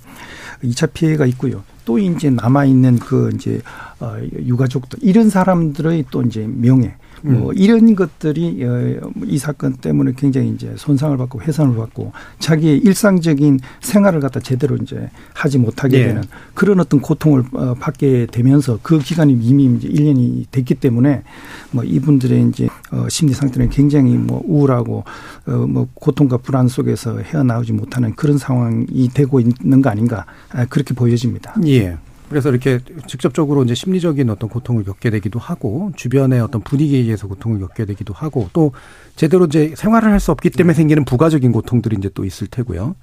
2차 피해가 있고요. 또 이제 남아있는 그 이제 유가족들, 이런 사람들의 또 이제 명예, 뭐 이런 것들이 이 사건 때문에 굉장히 이제 손상을 받고 해산을 받고 자기의 일상적인 생활을 갖다 제대로 이제 하지 못하게 되는 그런 어떤 고통을 받게 되면서 그 기간이 이미 이제 1년이 됐기 때문에 뭐 이분들의 이제 심리 상태는 굉장히 뭐 우울하고 뭐 고통과 불안 속에서 헤어나오지 못하는 그런 상황이 되고 있는 거 아닌가, 그렇게 보여집니다. 예. 그래서 이렇게 직접적으로 이제 심리적인 어떤 고통을 겪게 되기도 하고, 주변의 어떤 분위기에 의해서 고통을 겪게 되기도 하고, 또 제대로 이제 생활을 할 수 없기 때문에 생기는 부가적인 고통들이 이제 또 있을 테고요.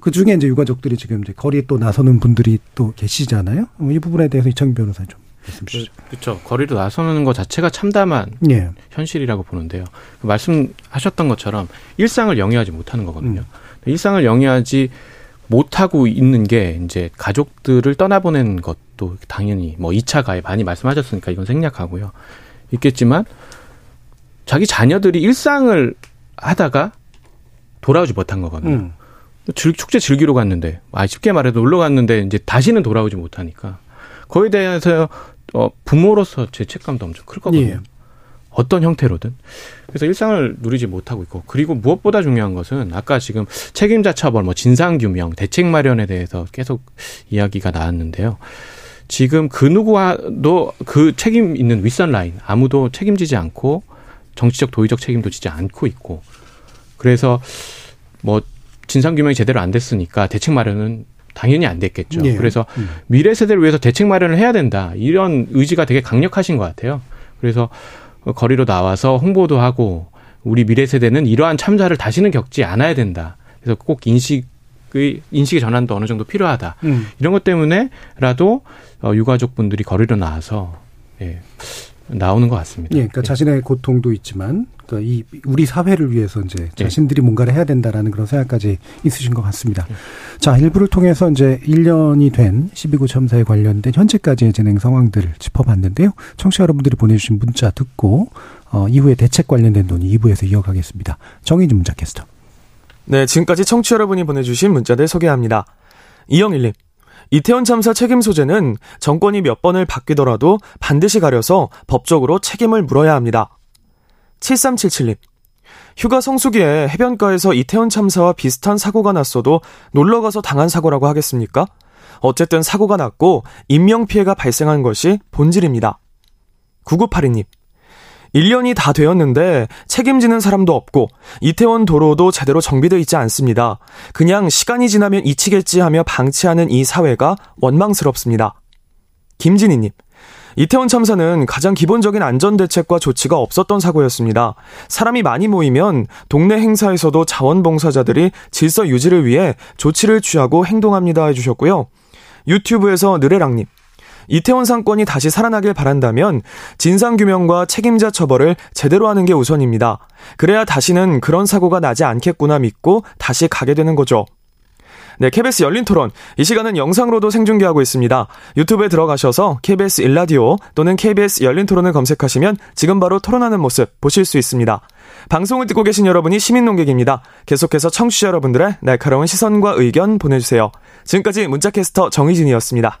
그 중에 이제 유가족들이 지금 이제 거리에 또 나서는 분들이 또 계시잖아요. 이 부분에 대해서 이창민 변호사님 좀 말씀 주시죠. 그렇죠. 거리로 나서는 것 자체가 참담한 현실이라고 보는데요. 말씀하셨던 것처럼 일상을 영위하지 못하는 거거든요. 일상을 영위하지 못하고 있는 게 이제 가족들을 떠나보낸 것도 당연히 뭐 2차 가해 많이 말씀하셨으니까 이건 생략하고요. 있겠지만 자기 자녀들이 일상을 하다가 돌아오지 못한 거거든요. 축제 즐기러 갔는데, 쉽게 말해도 놀러 갔는데 이제 다시는 돌아오지 못하니까 거기에 대해서 부모로서 제 책감도 엄청 클 거거든요. 예. 어떤 형태로든. 그래서 일상을 누리지 못하고 있고, 그리고 무엇보다 중요한 것은 아까 지금 책임자 처벌, 뭐 진상규명, 대책 마련에 대해서 계속 이야기가 나왔는데요. 지금 그 누구와도 그 책임 있는 윗선 라인, 아무도 책임지지 않고 정치적 도의적 책임도 지지 않고 있고, 그래서 뭐 진상규명이 제대로 안 됐으니까 대책 마련은 당연히 안 됐겠죠. 예. 그래서 미래 세대를 위해서 대책 마련을 해야 된다, 이런 의지가 되게 강력하신 것 같아요. 그래서 거리로 나와서 홍보도 하고, 우리 미래 세대는 이러한 참사를 다시는 겪지 않아야 된다, 그래서 꼭 인식의 전환도 어느 정도 필요하다, 이런 것 때문에라도 유가족분들이 거리로 나와서 나오는 것 같습니다. 그러니까 자신의 고통도 있지만, 그러니까 우리 사회를 위해서 이제 자신들이 뭔가를 해야 된다라는 그런 생각까지 있으신 것 같습니다. 자, 일부를 통해서 이제 1년이 된 12구 참사에 관련된 현재까지의 진행 상황들을 짚어봤는데요. 청취자 여러분들이 보내주신 문자 듣고 이후에 대책 관련된 논의 2부에서 이어가겠습니다. 정의진 문자 캐스터. 네, 지금까지 청취자 여러분이 보내주신 문자들 소개합니다. 이영일님. 이태원 참사 책임 소재는 정권이 몇 번을 바뀌더라도 반드시 가려서 법적으로 책임을 물어야 합니다. 7377님. 휴가 성수기에 해변가에서 이태원 참사와 비슷한 사고가 났어도 놀러가서 당한 사고라고 하겠습니까? 어쨌든 사고가 났고 인명피해가 발생한 것이 본질입니다. 9982님. 1년이 다 되었는데 책임지는 사람도 없고 이태원 도로도 제대로 정비되어 있지 않습니다. 그냥 시간이 지나면 잊히겠지 하며 방치하는 이 사회가 원망스럽습니다. 김진희님. 이태원 참사는 가장 기본적인 안전대책과 조치가 없었던 사고였습니다. 사람이 많이 모이면 동네 행사에서도 자원봉사자들이 질서 유지를 위해 조치를 취하고 행동합니다 해주셨고요. 유튜브에서 느레랑님. 이태원 사건이 다시 살아나길 바란다면 진상규명과 책임자 처벌을 제대로 하는 게 우선입니다. 그래야 다시는 그런 사고가 나지 않겠구나 믿고 다시 가게 되는 거죠. 네, KBS 열린토론, 이 시간은 영상으로도 생중계하고 있습니다. 유튜브에 들어가셔서 KBS 일라디오 또는 KBS 열린토론을 검색하시면 지금 바로 토론하는 모습 보실 수 있습니다. 방송을 듣고 계신 여러분이 시민논객입니다. 계속해서 청취자 여러분들의 날카로운 시선과 의견 보내주세요. 지금까지 문자캐스터 정희진이었습니다.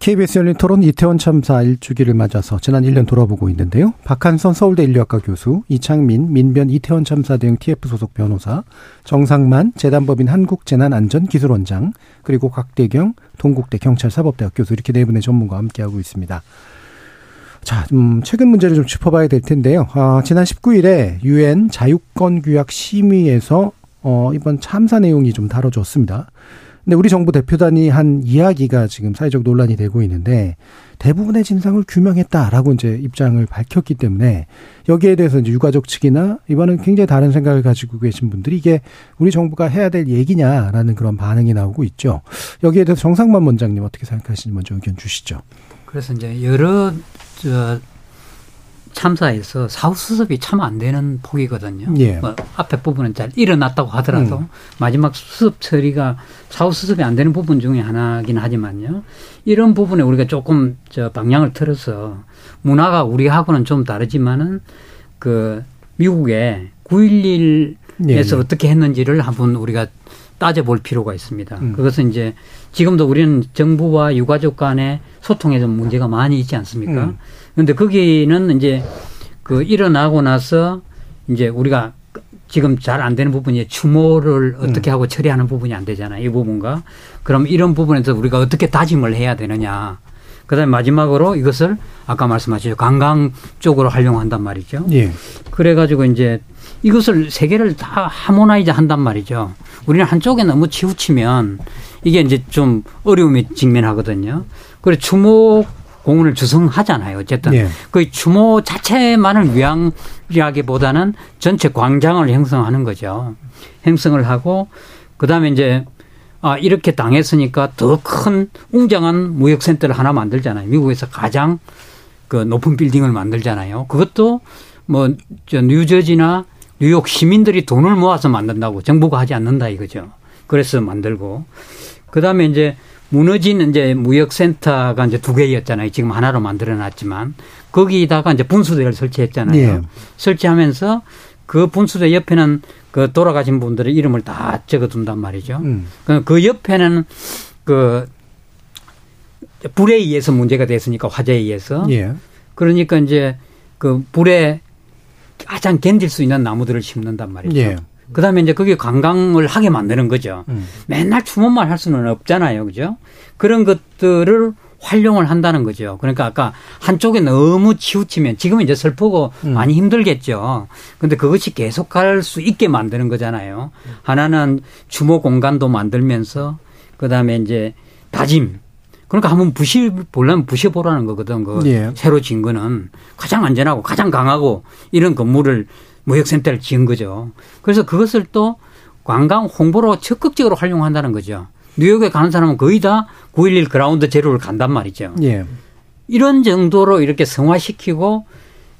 KBS 열린 토론 이태원 참사 1주기를 맞아서 지난 1년 돌아보고 있는데요. 박한선 서울대 인류학과 교수, 이창민, 민변 이태원 참사 대응 TF 소속 변호사, 정상만 재단법인 한국재난안전기술원장, 그리고 곽대경 동국대 경찰사법대학 교수, 이렇게 네 분의 전문가와 함께하고 있습니다. 자, 최근 문제를 좀 짚어봐야 될 텐데요. 지난 19일에 UN 자유권 규약 심의에서 이번 참사 내용이 좀 다뤄졌습니다. 근데 우리 정부 대표단이 한 이야기가 지금 사회적 논란이 되고 있는데, 대부분의 진상을 규명했다라고 이제 입장을 밝혔기 때문에 여기에 대해서 이제 유가족 측이나 이번엔 굉장히 다른 생각을 가지고 계신 분들이 이게 우리 정부가 해야 될 얘기냐라는 그런 반응이 나오고 있죠. 여기에 대해서 정상만 원장님 어떻게 생각하시는지 먼저 의견 주시죠. 그래서 이제 여러 참사에서 사후 수습이 참 안 되는 폭이거든요. 예. 뭐 앞에 부분은 잘 일어났다고 하더라도 마지막 수습 처리가 사후 수습이 안 되는 부분 중에 하나긴 하지만요. 이런 부분에 우리가 조금 방향을 틀어서 문화가 우리하고는 좀 다르지만은 그 미국의 9.11에서 예. 어떻게 했는지를 한번 우리가 따져볼 필요가 있습니다. 그것은 이제 지금도 우리는 정부와 유가족 간의 소통에 좀 문제가 많이 있지 않습니까? 그런데 거기는 이제 그 일어나고 나서 이제 우리가 지금 잘 안 되는 부분이 추모를 어떻게 하고 처리하는 부분이 안 되잖아요. 이 부분과. 그럼 이런 부분에서 우리가 어떻게 다짐을 해야 되느냐. 그다음에 마지막으로 이것을 아까 말씀하셨죠. 관광 쪽으로 활용한단 말이죠. 예. 그래가지고 이제 이것을 세계를 다 하모나이즈 한단 말이죠. 우리는 한쪽에 너무 치우치면 이게 이제 좀 어려움에 직면하거든요. 그래서 추모 공원을 조성하잖아요. 어쨌든 예. 그 추모 자체만을 위하기보다는 전체 광장을 형성하는 거죠. 형성을 하고 그다음에 이제 아, 이렇게 당했으니까 더 큰 웅장한 무역센터를 하나 만들잖아요. 미국에서 가장 그 높은 빌딩을 만들잖아요. 그것도 뭐 뉴저지나 뉴욕 시민들이 돈을 모아서 만든다고 정부가 하지 않는다 이거죠. 그래서 만들고 그다음에 이제 무너진 이제 무역센터가 이제 두 개였잖아요. 지금 하나로 만들어놨지만 거기다가 이제 분수대를 설치했잖아요. 네. 설치하면서 그 분수대 옆에는 그 돌아가신 분들의 이름을 다 적어둔단 말이죠. 그 옆에는 그 불에 의해서 문제가 됐으니까 화재에 의해서. 예. 그러니까 이제 그 불에 가장 견딜 수 있는 나무들을 심는단 말이죠. 예. 그다음에 이제 거기 관광을 하게 만드는 거죠. 맨날 추모만 할 수는 없잖아요. 그죠? 그런 것들을 활용을 한다는 거죠. 그러니까 아까 한쪽에 너무 치우치면 지금은 이제 슬프고 많이 힘들겠죠. 그런데 그것이 계속 갈 수 있게 만드는 거잖아요. 하나는 추모 공간도 만들면서 그다음에 이제 다짐. 그러니까 한번 보려면 부셔보라는 거거든. 그 예. 새로 진 거는 가장 안전하고 가장 강하고 이런 건물을 무역센터를 지은 거죠. 그래서 그것을 또 관광 홍보로 적극적으로 활용한다는 거죠. 뉴욕에 가는 사람은 거의 다 9.11 그라운드 제로를 간단 말이죠. 예. 이런 정도로 이렇게 성화시키고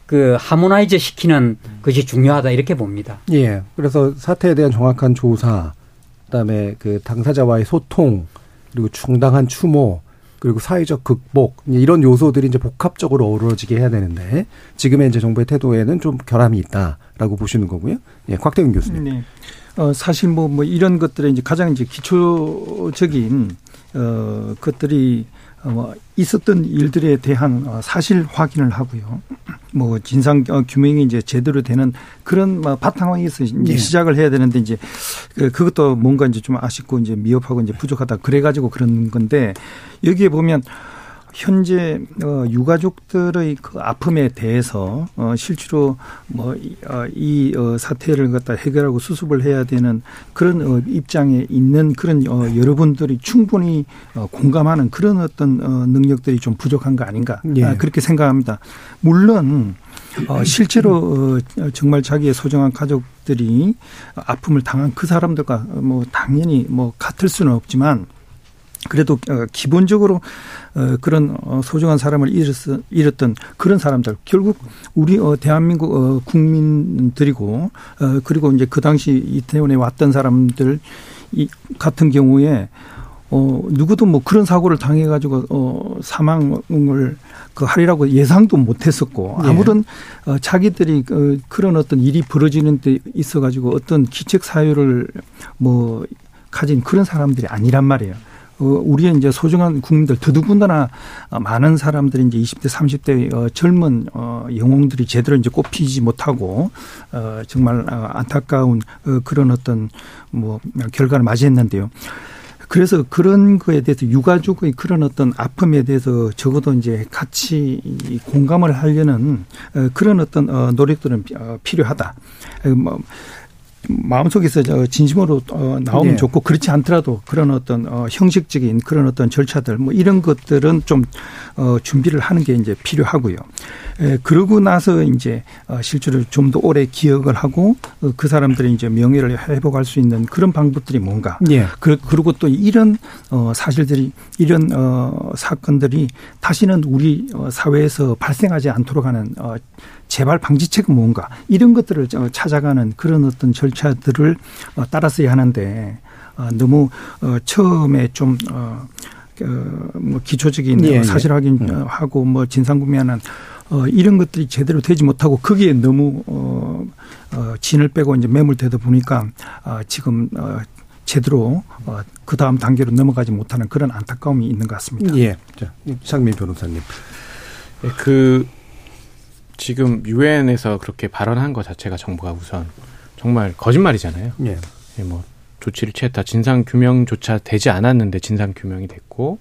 그 하모나이즈 시키는 것이 중요하다 이렇게 봅니다. 예. 그래서 사태에 대한 정확한 조사, 그다음에 그 당사자와의 소통, 그리고 정당한 추모, 그리고 사회적 극복 이런 요소들이 이제 복합적으로 어우러지게 해야 되는데 지금의 이제 정부의 태도에는 좀 결함이 있다라고 보시는 거고요. 예, 곽대경 교수님. 네. 사실 뭐 이런 것들에 이제 가장 이제 기초적인 것들이 있었던 일들에 대한 사실 확인을 하고요. 뭐 진상 규명이 이제 제대로 되는 그런 바탕화에서 예. 시작을 해야 되는데 이제 그것도 뭔가 이제 좀 아쉽고 이제 미흡하고 이제 부족하다 그래가지고 그런 건데 여기에 보면. 현재 유가족들의 그 아픔에 대해서 실제로 뭐 이 사태를 갖다 해결하고 수습을 해야 되는 그런 입장에 있는 그런 여러분들이 충분히 공감하는 그런 어떤 능력들이 좀 부족한 거 아닌가 예. 그렇게 생각합니다. 물론 실제로 정말 자기의 소중한 가족들이 아픔을 당한 그 사람들과 뭐 당연히 뭐 같을 수는 없지만. 그래도 기본적으로 그런 소중한 사람을 잃었던 그런 사람들 결국 우리 대한민국 국민들이고 그리고 이제 그 당시 이태원에 왔던 사람들 같은 경우에 누구도 뭐 그런 사고를 당해가지고 사망을 하리라고 예상도 못했었고 아무런 자기들이 그런 어떤 일이 벌어지는 데 있어가지고 어떤 기책 사유를 뭐 가진 그런 사람들이 아니란 말이에요. 우리의 이제 소중한 국민들 더더군다나 많은 사람들이 이제 20대, 30대 젊은 영웅들이 제대로 이제 꼽히지 못하고 정말 안타까운 그런 어떤 뭐 결과를 맞이했는데요. 그래서 그런 거에 대해서 유가족의 그런 어떤 아픔에 대해서 적어도 이제 같이 공감을 하려는 그런 어떤 노력들은 필요하다. 마음속에서 진심으로 나오면 네. 좋고, 그렇지 않더라도 그런 어떤 형식적인 그런 어떤 절차들 뭐 이런 것들은 좀 준비를 하는 게 이제 필요하고요. 그러고 나서 이제 실제로 좀 더 오래 기억을 하고 그 사람들이 이제 명예를 회복할 수 있는 그런 방법들이 뭔가. 네. 그리고 또 이런 사실들이 이런 사건들이 다시는 우리 사회에서 발생하지 않도록 하는 재발 방지책은 뭔가 이런 것들을 찾아가는 그런 어떤 절차들을 따랐어야 하는데 너무 처음에 좀 뭐 기초적인 예, 사실 확인하고 뭐 진상 규명하는 이런 것들이 제대로 되지 못하고 거기에 너무 진을 빼고 이제 매몰되다 보니까 지금 제대로 그 다음 단계로 넘어가지 못하는 그런 안타까움이 있는 것 같습니다. 예, 자, 이창민 변호사님, 그 지금 유엔에서 그렇게 발언한 것 자체가 정부가 우선 정말 거짓말이잖아요. 예. 뭐 조치를 취했다, 진상 규명조차 되지 않았는데 진상 규명이 됐고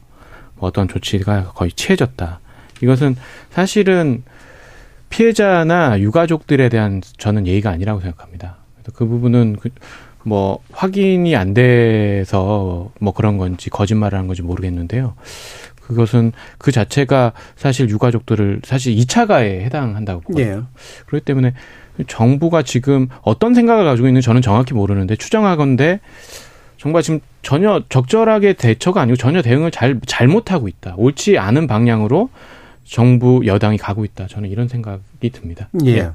뭐 어떤 조치가 거의 취해졌다. 이것은 사실은 피해자나 유가족들에 대한 저는 예의가 아니라고 생각합니다. 그 부분은 뭐 확인이 안 돼서 뭐 그런 건지 거짓말을 한 건지 모르겠는데요. 그것은 그 자체가 사실 유가족들을 사실 2차 가해에 해당한다고 보거든요. 네. 그렇기 때문에 정부가 지금 어떤 생각을 가지고 있는지 저는 정확히 모르는데 추정하건대 정부가 지금 전혀 적절하게 대처가 아니고 전혀 대응을 잘못하고 있다. 옳지 않은 방향으로 정부 여당이 가고 있다. 저는 이런 생각이 듭니다. 예. 네.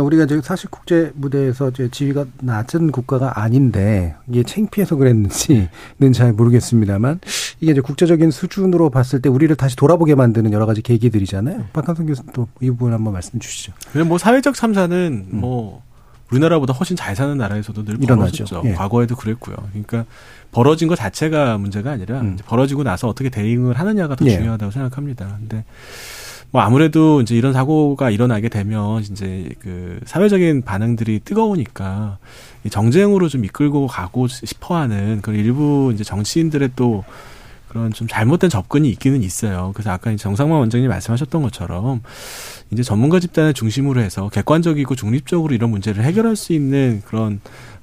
우리가 지금 사실 국제 무대에서 지위가 낮은 국가가 아닌데 이게 창피해서 그랬는지는 잘 모르겠습니다만 이게 이제 국제적인 수준으로 봤을 때 우리를 다시 돌아보게 만드는 여러 가지 계기들이잖아요. 박한선 교수님도 이 부분 한번 말씀 주시죠. 뭐 사회적 참사는 뭐 우리나라보다 훨씬 잘 사는 나라에서도 늘 벌어졌죠. 예. 과거에도 그랬고요. 그러니까 벌어진 것 자체가 문제가 아니라 벌어지고 나서 어떻게 대응을 하느냐가 더 중요하다고 예. 생각합니다. 근데 뭐 아무래도 이제 이런 사고가 일어나게 되면 이제 그 사회적인 반응들이 뜨거우니까 정쟁으로 좀 이끌고 가고 싶어하는 그런 일부 이제 정치인들의 또 그런 좀 잘못된 접근이 있기는 있어요. 그래서 아까 정상만 원장님 말씀하셨던 것처럼 이제 전문가 집단을 중심으로 해서 객관적이고 중립적으로 이런 문제를 해결할 수 있는 그런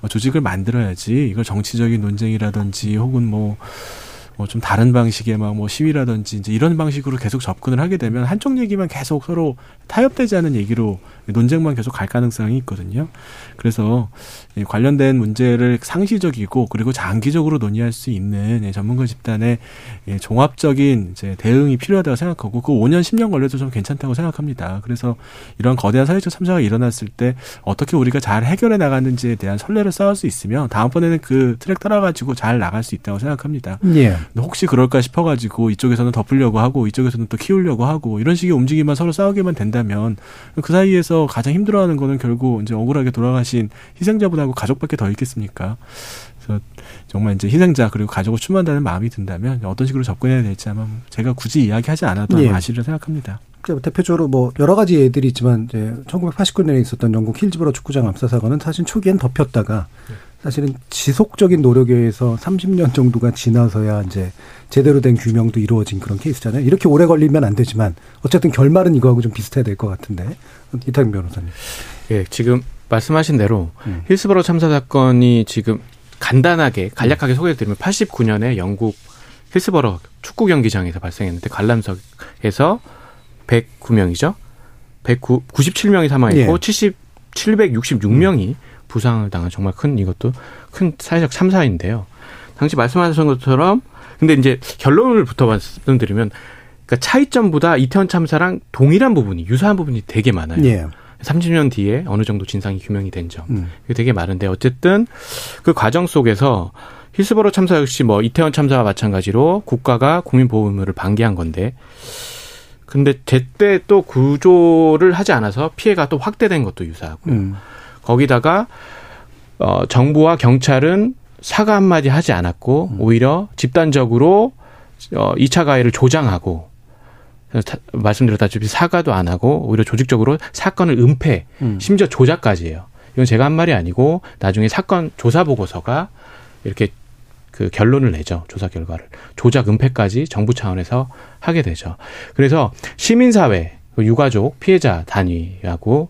조직을 만들어야지 이걸 정치적인 논쟁이라든지 혹은 뭐 좀 다른 방식의 뭐 시위라든지 이제 이런 방식으로 계속 접근을 하게 되면 한쪽 얘기만 계속 서로 타협되지 않은 얘기로 논쟁만 계속 갈 가능성이 있거든요. 그래서 관련된 문제를 상시적이고 그리고 장기적으로 논의할 수 있는 전문가 집단의 종합적인 이제 대응이 필요하다고 생각하고 그 5년, 10년 걸려도 좀 괜찮다고 생각합니다. 그래서 이런 거대한 사회적 참사가 일어났을 때 어떻게 우리가 잘 해결해 나갔는지에 대한 선례를 쌓을 수 있으면 다음번에는 그 트랙 따라가지고 잘 나갈 수 있다고 생각합니다. 예. 혹시 그럴까 싶어가지고 이쪽에서는 덮으려고 하고 이쪽에서는 또 키우려고 하고 이런 식의 움직임만 서로 싸우게만 된다면 그 사이에서 가장 힘들어하는 거는 결국 이제 억울하게 돌아가신 희생자분하고 가족밖에 더 있겠습니까? 그래서 정말 이제 희생자 그리고 가족을 추모한다는 마음이 든다면 어떤 식으로 접근해야 될지 아마 제가 굳이 이야기하지 않아도 예. 아시리라 생각합니다. 대표적으로 뭐 여러 가지 예들이 있지만 이제 1989년에 있었던 영국 힐스버러 축구장 암사 사건은 사실 초기엔 덮였다가 사실은 지속적인 노력에 의해서 30년 정도가 지나서야 이제 제대로 된 규명도 이루어진 그런 케이스잖아요. 이렇게 오래 걸리면 안 되지만 어쨌든 결말은 이거하고 좀 비슷해야 될 것 같은데 이태원 변호사님. 예, 지금 말씀하신 대로 힐스버러 참사 사건이 지금 간단하게 간략하게 소개해드리면 89년에 영국 힐스버러 축구 경기장에서 발생했는데 관람석에서 109명이죠. 97명이 사망했고 예. 766명이 부상을 당한 정말 큰 이것도 큰 사회적 참사인데요. 당시 말씀하신 것처럼 근데 이제 결론부터 말씀드리면 그러니까 차이점보다 이태원 참사랑 동일한 부분이 유사한 부분이 되게 많아요. 예. 30년 뒤에 어느 정도 진상이 규명이 된 점. 이게 되게 많은데 어쨌든 그 과정 속에서 힐스버러 참사 역시 뭐 이태원 참사와 마찬가지로 국가가 국민보호 의무를 방기한 건데 근데 제때 또 구조를 하지 않아서 피해가 또 확대된 것도 유사하고요. 거기다가 정부와 경찰은 사과 한마디 하지 않았고 오히려 집단적으로 2차 가해를 조장하고 말씀드렸다시피 사과도 안 하고 오히려 조직적으로 사건을 은폐 심지어 조작까지 해요. 이건 제가 한 말이 아니고 나중에 사건 조사 보고서가 이렇게 그 결론을 내죠. 조사 결과를. 조작 은폐까지 정부 차원에서 하게 되죠. 그래서 시민사회, 유가족, 피해자 단위하고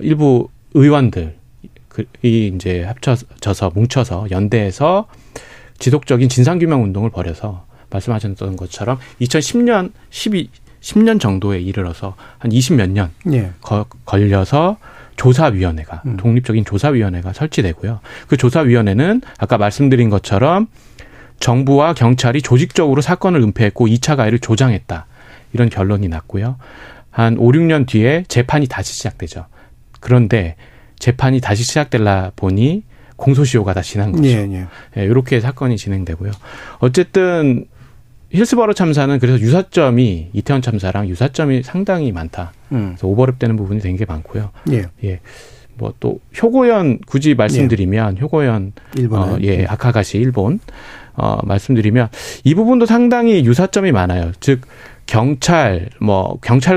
일부 의원들 이제 합쳐져서 뭉쳐서 연대해서 지속적인 진상규명 운동을 벌여서 말씀하셨던 것처럼 2010년 10년 정도에 이르러서 한 20몇 년 걸려서 조사위원회가 독립적인 조사위원회가 설치되고요. 그 조사위원회는 아까 말씀드린 것처럼 정부와 경찰이 조직적으로 사건을 은폐했고 2차 가해를 조장했다. 이런 결론이 났고요. 한 5, 6년 뒤에 재판이 다시 시작되죠. 그런데 재판이 다시 시작되려 보니 공소시효가 다 지난 거죠. 예, 이렇게 사건이 진행되고요. 어쨌든 힐스버러 참사는 그래서 유사점이 이태원 참사랑 유사점이 상당히 많다. 그래서 오버랩되는 부분이 된 게 많고요. 예. 뭐 또 효고현 굳이 말씀드리면 효고현 아카가시 일본 말씀드리면 이 부분도 상당히 유사점이 많아요. 즉 경찰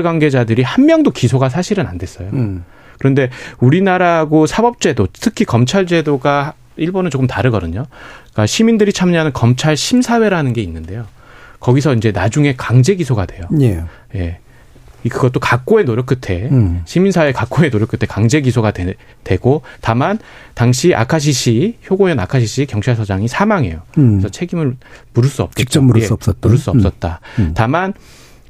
관계자들이 한 명도 기소가 사실은 안 됐어요. 그런데 우리나라하고 사법제도, 특히 검찰제도가 일본은 조금 다르거든요. 그러니까 시민들이 참여하는 검찰 심사회라는 게 있는데요. 거기서 이제 나중에 강제 기소가 돼요. 예. 그것도 각고의 노력 끝에 시민사회 각고의 노력 끝에 강제 기소가 되고 다만 당시 효고현 아카시시 경찰서장이 사망해요. 그래서 책임을 물을 수 없었죠. 직접 물을 수 없었다. 다만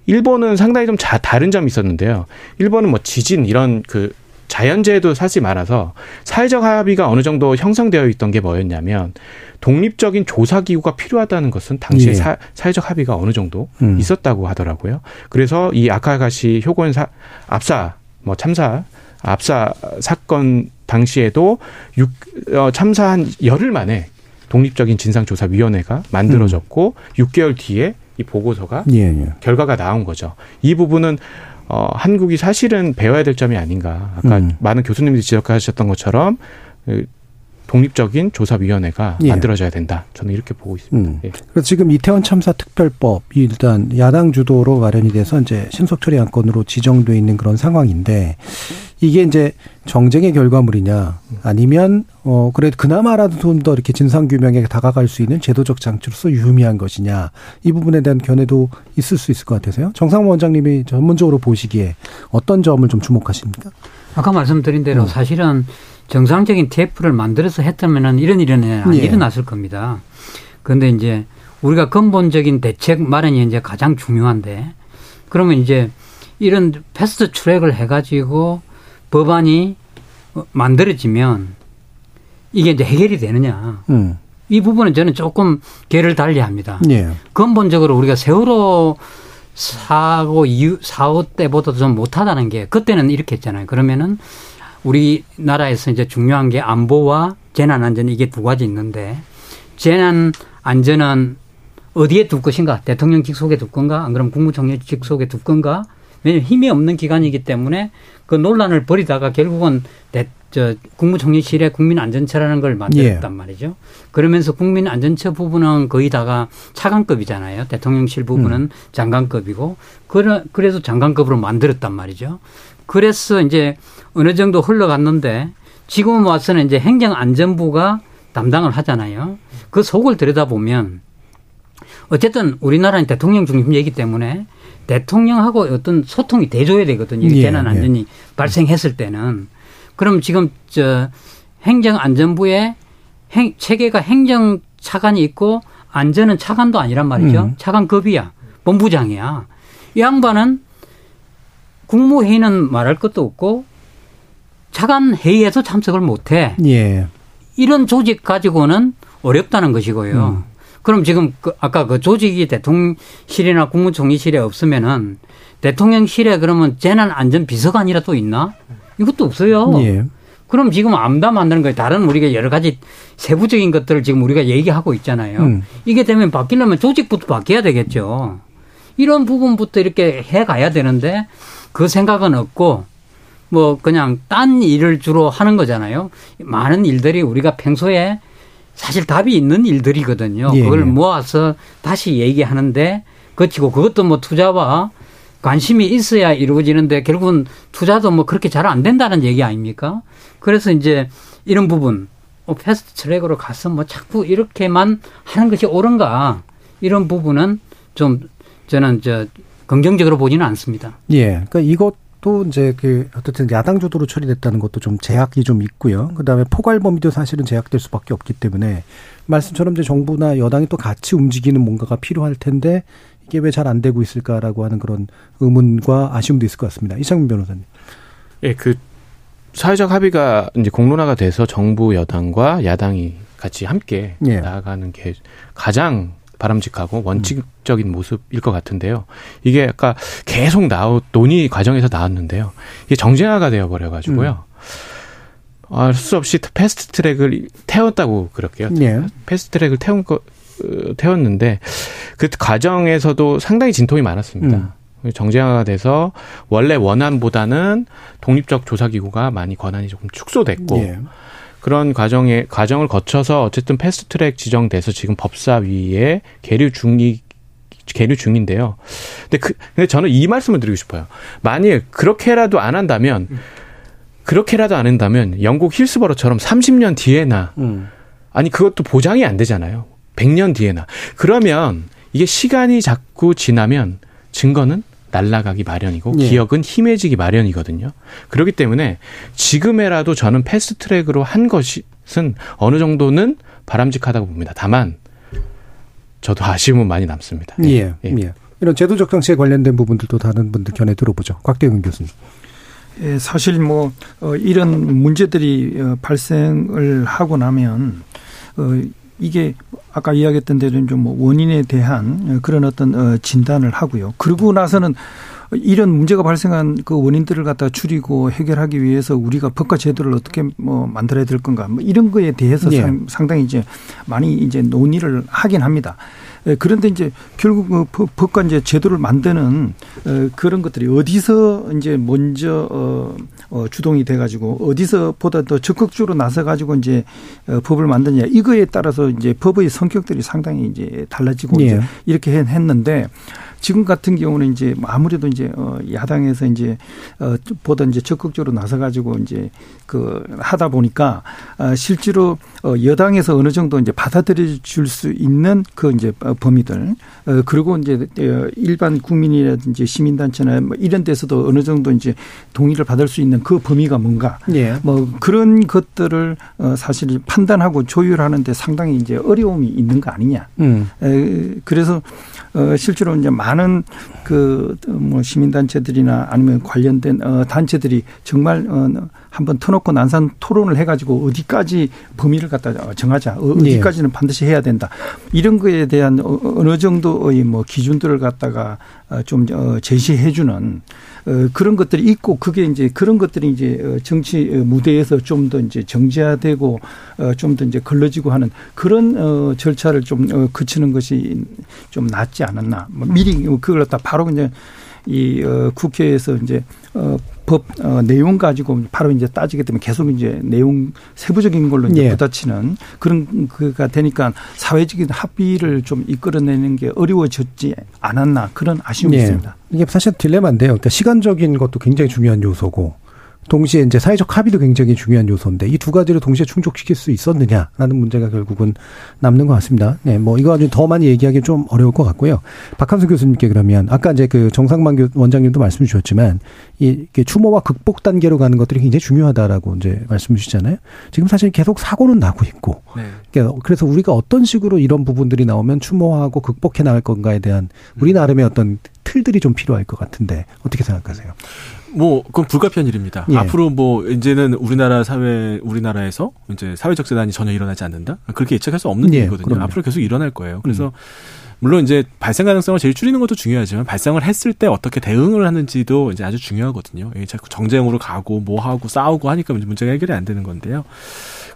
일본은 상당히 좀 다른 점이 있었는데요. 일본은 뭐 지진 이런 그 자연재해도 사실 많아서 사회적 합의가 어느 정도 형성되어 있던 게 뭐였냐면 독립적인 조사기구가 필요하다는 것은 당시에 사회적 합의가 어느 정도 있었다고 하더라고요. 그래서 이 아카가시 효고현 참사 사건 당시에도 참사 한 열흘 만에 독립적인 진상조사위원회가 만들어졌고 6개월 뒤에 이 보고서가 결과가 나온 거죠. 이 부분은 한국이 사실은 배워야 될 점이 아닌가. 아까 많은 교수님들이 지적하셨던 것처럼 독립적인 조사위원회가 만들어져야 된다. 저는 이렇게 보고 있습니다. 그래서 지금 이태원 참사 특별법이 일단 야당 주도로 마련이 돼서 이제 신속 처리 안건으로 지정돼 있는 그런 상황인데 이게 이제 정쟁의 결과물이냐 아니면 그래도 그나마라도 좀 더 이렇게 진상 규명에 다가갈 수 있는 제도적 장치로서 유의미한 것이냐 이 부분에 대한 견해도 있을 수 있을 것 같아서요. 정상만 원장님이 전문적으로 보시기에 어떤 점을 좀 주목하십니까? 아까 말씀드린 대로 사실은 정상적인 TF를 만들어서 했다면은 이런 일은 안 일어났을 겁니다. 그런데 이제 우리가 근본적인 대책 마련이 이제 가장 중요한데 그러면 이제 이런 패스트 트랙을 해가지고 법안이 만들어지면 이게 이제 해결이 되느냐. 이 부분은 저는 조금 개를 달리합니다. 근본적으로 우리가 세월호 사고 때보다 좀 못하다는 게 그때는 이렇게 했잖아요. 그러면은 우리나라에서 이제 중요한 게 안보와 재난안전 이게 두 가지 있는데 재난안전은 어디에 둘 것인가? 대통령 직속에 둘 건가? 안 그러면 국무총리 직속에 둘 건가? 왜냐하면 힘이 없는 기관이기 때문에 그 논란을 벌이다가 결국은 국무총리실에 국민안전처라는 걸 만들었단 말이죠. 그러면서 국민안전처 부분은 거의 다가 차관급이잖아요. 대통령실 부분은 장관급이고 그래서 장관급으로 만들었단 말이죠. 그래서 이제 어느 정도 흘러갔는데 지금 와서는 이제 행정안전부가 담당을 하잖아요. 그 속을 들여다보면 어쨌든 우리나라는 대통령 중심이기 때문에 대통령하고 어떤 소통이 돼줘야 되거든요. 재난안전이 발생했을 때는. 그럼 지금 행정안전부의 체계가 행정 차관이 있고 안전은 차관도 아니란 말이죠. 차관급이야. 본부장이야. 이 양반은 국무회의는 말할 것도 없고 차관회의에서 참석을 못해. 이런 조직 가지고는 어렵다는 것이고요. 그럼 지금 아까 그 조직이 대통령실이나 국무총리실에 없으면은 대통령실에 그러면 재난안전비서관이라 또 있나? 이것도 없어요. 그럼 지금 암담 만드는 거예요. 다른 우리가 여러 가지 세부적인 것들을 지금 우리가 얘기하고 있잖아요. 이게 되면 바뀌려면 조직부터 바뀌어야 되겠죠. 이런 부분부터 이렇게 해가야 되는데 그 생각은 없고 뭐 그냥 딴 일을 주로 하는 거잖아요. 많은 일들이 우리가 평소에 사실 답이 있는 일들이거든요. 그걸 모아서 다시 얘기하는데 그치고 그것도 뭐 투자와 관심이 있어야 이루어지는데 결국은 투자도 뭐 그렇게 잘 안 된다는 얘기 아닙니까? 그래서 이제 이런 부분 패스트 트랙으로 가서 뭐 자꾸 이렇게만 하는 것이 옳은가 이런 부분은 좀 저는 긍정적으로 보지는 않습니다. 그러니까 이것 또 이제 어쨌든 야당 주도로 처리됐다는 것도 좀 제약이 좀 있고요. 그다음에 포괄범위도 사실은 제약될 수밖에 없기 때문에 말씀처럼 이제 정부나 여당이 또 같이 움직이는 뭔가가 필요할 텐데 이게 왜 잘 안 되고 있을까라고 하는 그런 의문과 아쉬움도 있을 것 같습니다. 이창민 변호사님. 예, 사회적 합의가 이제 공론화가 돼서 정부 여당과 야당이 같이 함께 나아가는 게 가장 바람직하고 원칙적인 모습일 것 같은데요. 이게 아까 계속 논의 과정에서 나왔는데요. 이게 정쟁화가 되어버려가지고요. 알 수 없이 패스트 트랙을 태웠다고 그럴게요. 예. 패스트 트랙을 태웠는데 그 과정에서도 상당히 진통이 많았습니다. 정쟁화가 돼서 원래 원안보다는 독립적 조사기구가 많이 권한이 조금 축소됐고 예. 그런 과정을 거쳐서 어쨌든 패스트트랙 지정돼서 지금 법사위에 계류 중인데요. 근데 저는 이 말씀을 드리고 싶어요. 만일 그렇게라도 안 한다면 영국 힐스버러처럼 30년 뒤에나 아니 그것도 보장이 안 되잖아요. 100년 뒤에나. 그러면 이게 시간이 자꾸 지나면 증거는 날아가기 마련이고 예. 기억은 희미해지기 마련이거든요. 그렇기 때문에 지금에라도 저는 패스트트랙으로 한 것은 어느 정도는 바람직하다고 봅니다. 다만 저도 아쉬움은 많이 남습니다. 예. 예. 예. 이런 제도적 정치에 관련된 부분들도 다른 분들 견해 들어보죠. 곽대경 교수님. 예, 사실 이런 문제들이 발생을 하고 나면 이게 아까 이야기했던 대로 좀 원인에 대한 그런 어떤 진단을 하고요. 그러고 나서는 이런 문제가 발생한 그 원인들을 갖다 줄이고 해결하기 위해서 우리가 법과 제도를 어떻게 만들어야 될 건가 이런 거에 대해서 네. 상당히 이제 많이 이제 논의를 하긴 합니다. 그런데 이제 결국 법과 이제 제도를 만드는 그런 것들이 어디서 이제 먼저 주동이 돼가지고 어디서보다 더 적극적으로 나서가지고 이제 법을 만드냐 이거에 따라서 이제 법의 성격들이 상당히 이제 달라지고 예. 이제 이렇게 했는데 지금 같은 경우는 이제 아무래도 이제 야당에서 이제 보다 이제 적극적으로 나서가지고 이제 그 하다 보니까 실제로 여당에서 어느 정도 이제 받아들여줄 수 있는 그 이제 범위들 그리고 이제 일반 국민이라든지 시민단체나 이런 데서도 어느 정도 이제 동의를 받을 수 있는 그 범위가 뭔가 예. 그런 것들을 사실 판단하고 조율하는데 상당히 이제 어려움이 있는 거 아니냐. 그래서 실제로 이제 많은 그 시민단체들이나 아니면 관련된 단체들이 정말 한번 터놓고 난산 토론을 해가지고 어디까지 범위를 갖다 정하자. 어디까지는 반드시 해야 된다. 이런 거에 대한 어느 정도의 기준들을 갖다가 좀 제시해 주는 그런 것들이 있고 그게 이제 그런 것들이 이제 정치 무대에서 좀 더 이제 정제화되고 좀 더 이제 걸러지고 하는 그런 절차를 좀 거치는 것이 좀 낫지 않았나. 미리 그걸 갖다 바로 그냥 이 국회에서 이제 법 내용 가지고 바로 이제 따지기 때문에 계속 이제 내용 세부적인 걸로 이제 예. 부딪히는 그런 그가 되니까 사회적인 합의를 좀 이끌어내는 게 어려워졌지 않았나 그런 아쉬움이 예. 있습니다. 이게 사실 딜레마인데요. 그러니까 시간적인 것도 굉장히 중요한 요소고 동시에 이제 사회적 합의도 굉장히 중요한 요소인데 이 두 가지를 동시에 충족시킬 수 있었느냐라는 문제가 결국은 남는 것 같습니다. 네, 이거 아주 더 많이 얘기하기 좀 어려울 것 같고요. 박한선 교수님께 그러면 아까 이제 그 정상만 원장님도 말씀 주셨지만 이 추모와 극복 단계로 가는 것들이 굉장히 중요하다라고 이제 말씀 주시잖아요. 지금 사실 계속 사고는 나고 있고 네. 그래서 우리가 어떤 식으로 이런 부분들이 나오면 추모하고 극복해 나갈 건가에 대한 우리 나름의 어떤 틀들이 좀 필요할 것 같은데 어떻게 생각하세요? 그건 불가피한 일입니다. 예. 앞으로 이제는 우리나라에서 이제 사회적 재난이 전혀 일어나지 않는다? 그렇게 예측할 수 없는 일이거든요. 그럼요. 앞으로 계속 일어날 거예요. 그래서, 물론 이제 발생 가능성을 제일 줄이는 것도 중요하지만 발생을 했을 때 어떻게 대응을 하는지도 이제 아주 중요하거든요. 자꾸 정쟁으로 가고 뭐하고 싸우고 하니까 문제가 해결이 안 되는 건데요.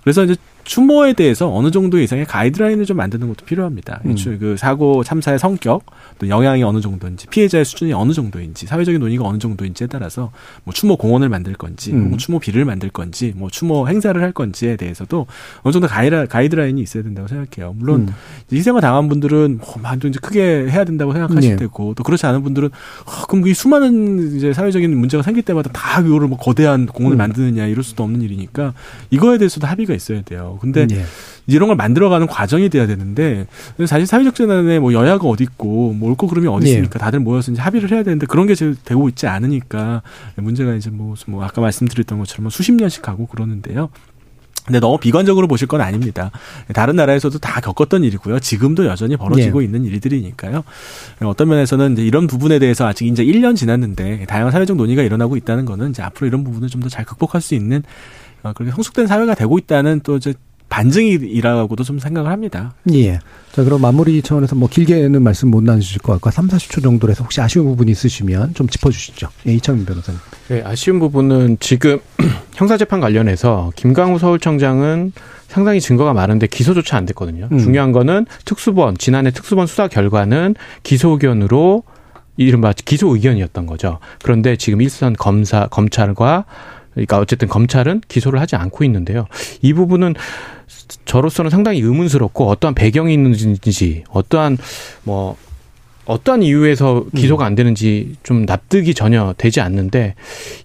그래서 이제 추모에 대해서 어느 정도 이상의 가이드라인을 좀 만드는 것도 필요합니다. 그 사고 참사의 성격, 또 영향이 어느 정도인지, 피해자의 수준이 어느 정도인지, 사회적인 논의가 어느 정도인지에 따라서 추모 공원을 만들 건지, 추모 비를 만들 건지, 추모 행사를 할 건지에 대해서도 어느 정도 가이드라인이 있어야 된다고 생각해요. 물론 희생을 당한 분들은 이제 크게 해야 된다고 생각하실 네. 테고, 또 그렇지 않은 분들은 그럼 이 수많은 이제 사회적인 문제가 생길 때마다 다 이거를 거대한 공원을 만드느냐 이럴 수도 없는 일이니까 이거에 대해서도 합의가 있어야 돼요. 거죠. 근데 네. 이런 걸 만들어가는 과정이 돼야 되는데 사실 사회적 재난에 뭐 여야가 어디 있고 뭐 옳고 그름이 어디 있습니까? 네. 다들 모여서 이제 합의를 해야 되는데 그런 게 지금 되고 있지 않으니까 문제가 이제 뭐 아까 말씀드렸던 것처럼 수십 년씩 하고 그러는데요. 근데 너무 비관적으로 보실 건 아닙니다. 다른 나라에서도 다 겪었던 일이고요. 지금도 여전히 벌어지고 네. 있는 일들이니까요. 어떤 면에서는 이제 이런 부분에 대해서 아직 이제 1년 지났는데 다양한 사회적 논의가 일어나고 있다는 거는 이제 앞으로 이런 부분을 좀 더 잘 극복할 수 있는 그렇게 성숙된 사회가 되고 있다는 또 이제 반증이라고도 좀 생각을 합니다. 예. 자, 그럼 마무리 차원에서 뭐 길게는 말씀 못 나누실 것 같고 3, 40초 정도에서 혹시 아쉬운 부분이 있으시면 좀 짚어주시죠. 예, 이창민 변호사님. 네, 아쉬운 부분은 지금 형사재판 관련해서 김강우 서울청장은 상당히 증거가 많은데 기소조차 안 됐거든요. 중요한 거는 특수본, 지난해 특수본 수사 결과는 기소 의견으로 이른바 기소 의견이었던 거죠. 그런데 지금 일선 검찰과 그러니까 어쨌든 검찰은 기소를 하지 않고 있는데요. 이 부분은 저로서는 상당히 의문스럽고 어떠한 배경이 있는지 어떠한 이유에서 기소가 안 되는지 좀 납득이 전혀 되지 않는데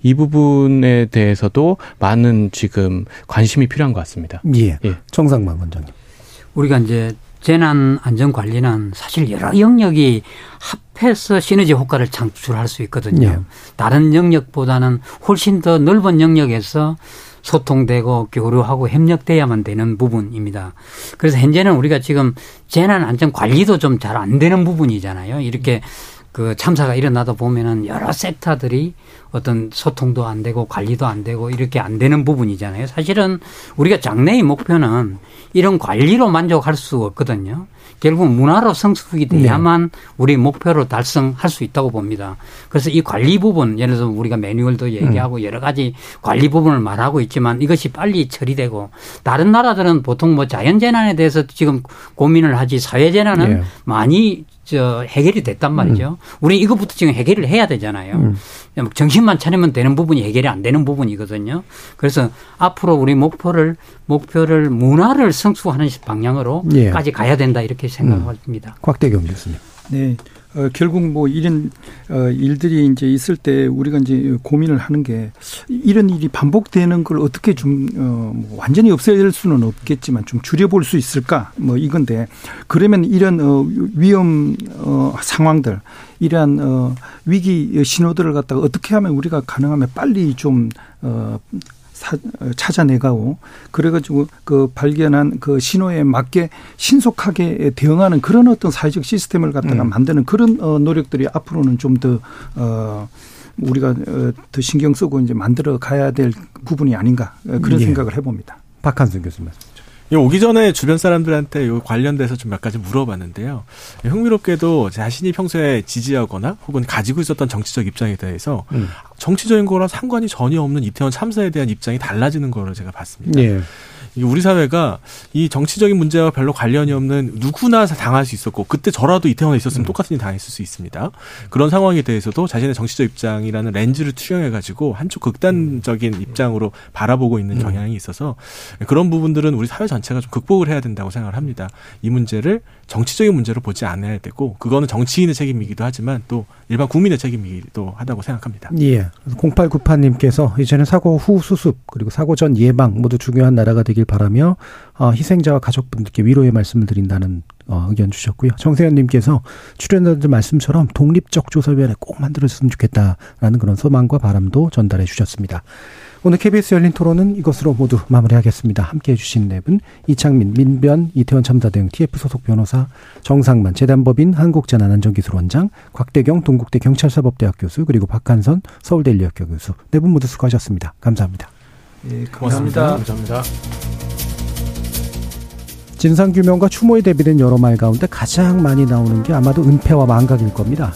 이 부분에 대해서도 많은 지금 관심이 필요한 것 같습니다. 예. 정상만 원장님. 우리가 이제 재난안전관리는 사실 여러 영역이 합해서 시너지 효과를 창출할 수 있거든요. 네. 다른 영역보다는 훨씬 더 넓은 영역에서 소통되고 교류하고 협력돼야만 되는 부분입니다. 그래서 현재는 우리가 지금 재난안전관리도 좀 잘 안 되는 부분이잖아요. 이렇게 그 참사가 일어나다 보면은 여러 섹터들이 어떤 소통도 안 되고 관리도 안 되고 이렇게 안 되는 부분이잖아요. 사실은 우리가 장래의 목표는 이런 관리로 만족할 수 없거든요. 결국 문화로 성숙이 돼야만 네. 우리 목표로 달성할 수 있다고 봅니다. 그래서 이 관리 부분, 예를 들어서 우리가 매뉴얼도 얘기하고 여러 가지 관리 부분을 말하고 있지만 이것이 빨리 처리되고 다른 나라들은 보통 뭐 자연재난에 대해서 지금 고민을 하지 사회재난은 네. 많이 해결이 됐단 말이죠. 우리 이것부터 지금 해결을 해야 되잖아요. 정신만 차리면 되는 부분이 해결이 안 되는 부분이거든요. 그래서 앞으로 우리 목표를 문화를 성숙하는 방향으로 예. 까지 가야 된다 이렇게 생각합니다. 곽대경 교수님. 네. 결국 뭐 이런 일들이 이제 있을 때 우리가 이제 고민을 하는 게 이런 일이 반복되는 걸 어떻게 좀 완전히 없앨 수는 없겠지만 좀 줄여볼 수 있을까 뭐 이건데 그러면 이런 위험 상황들 이러한 위기 신호들을 갖다가 어떻게 하면 우리가 가능하면 빨리 좀 찾아내가고 그래가지고 그 발견한 그 신호에 맞게 신속하게 대응하는 그런 어떤 사회적 시스템을 갖다가 만드는 그런 노력들이 앞으로는 좀 더 우리가 더 신경 쓰고 이제 만들어 가야 될 부분이 아닌가 그런 예. 생각을 해봅니다. 박한선 교수님. 오기 전에 주변 사람들한테 이 관련돼서 좀 몇 가지 물어봤는데요. 흥미롭게도 자신이 평소에 지지하거나 혹은 가지고 있었던 정치적 입장에 대해서 정치적인 거랑 상관이 전혀 없는 이태원 참사에 대한 입장이 달라지는 거를 제가 봤습니다. 예. 우리 사회가 이 정치적인 문제와 별로 관련이 없는 누구나 당할 수 있었고 그때 저라도 이태원에 있었으면 똑같이 당했을 수 있습니다. 그런 상황에 대해서도 자신의 정치적 입장이라는 렌즈를 투영해가지고 한쪽 극단적인 입장으로 바라보고 있는 경향이 있어서 그런 부분들은 우리 사회 전체가 좀 극복을 해야 된다고 생각을 합니다. 이 문제를 정치적인 문제로 보지 않아야 되고 그거는 정치인의 책임이기도 하지만 또 일반 국민의 책임이기도 하다고 생각합니다. 예. 0898님께서 이제는 사고 후 수습 그리고 사고 전 예방 모두 중요한 나라가 되길 바라며 희생자와 가족분들께 위로의 말씀을 드린다는 의견 주셨고요. 정세현님께서 출연자들 말씀처럼 독립적 조사위원회 꼭 만들어줬으면 좋겠다라는 그런 소망과 바람도 전달해 주셨습니다. 오늘 KBS 열린 토론은 이것으로 모두 마무리하겠습니다. 함께해 주신 네 분 이창민, 민변, 이태원 참사 대응 TF 소속 변호사, 정상만 재단법인 한국재난안전기술원장, 곽대경 동국대 경찰사법대학 교수, 그리고 박한선 서울대 인류학과 교수 네 분 모두 수고하셨습니다. 감사합니다. 예, 고맙습니다. 감사합니다. 진상규명과 추모에 대비된 여러 말 가운데 가장 많이 나오는 게 아마도 은폐와 망각일 겁니다.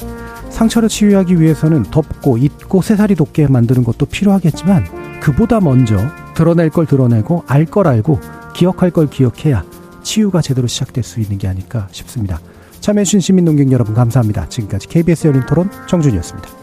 상처를 치유하기 위해서는 덮고 잊고 새살이 돋게 만드는 것도 필요하겠지만 그보다 먼저 드러낼 걸 드러내고 알 걸 알고 기억할 걸 기억해야 치유가 제대로 시작될 수 있는 게 아닐까 싶습니다. 참여해주신 시민 농객 여러분 감사합니다. 지금까지 KBS 열린 토론 정준이었습니다.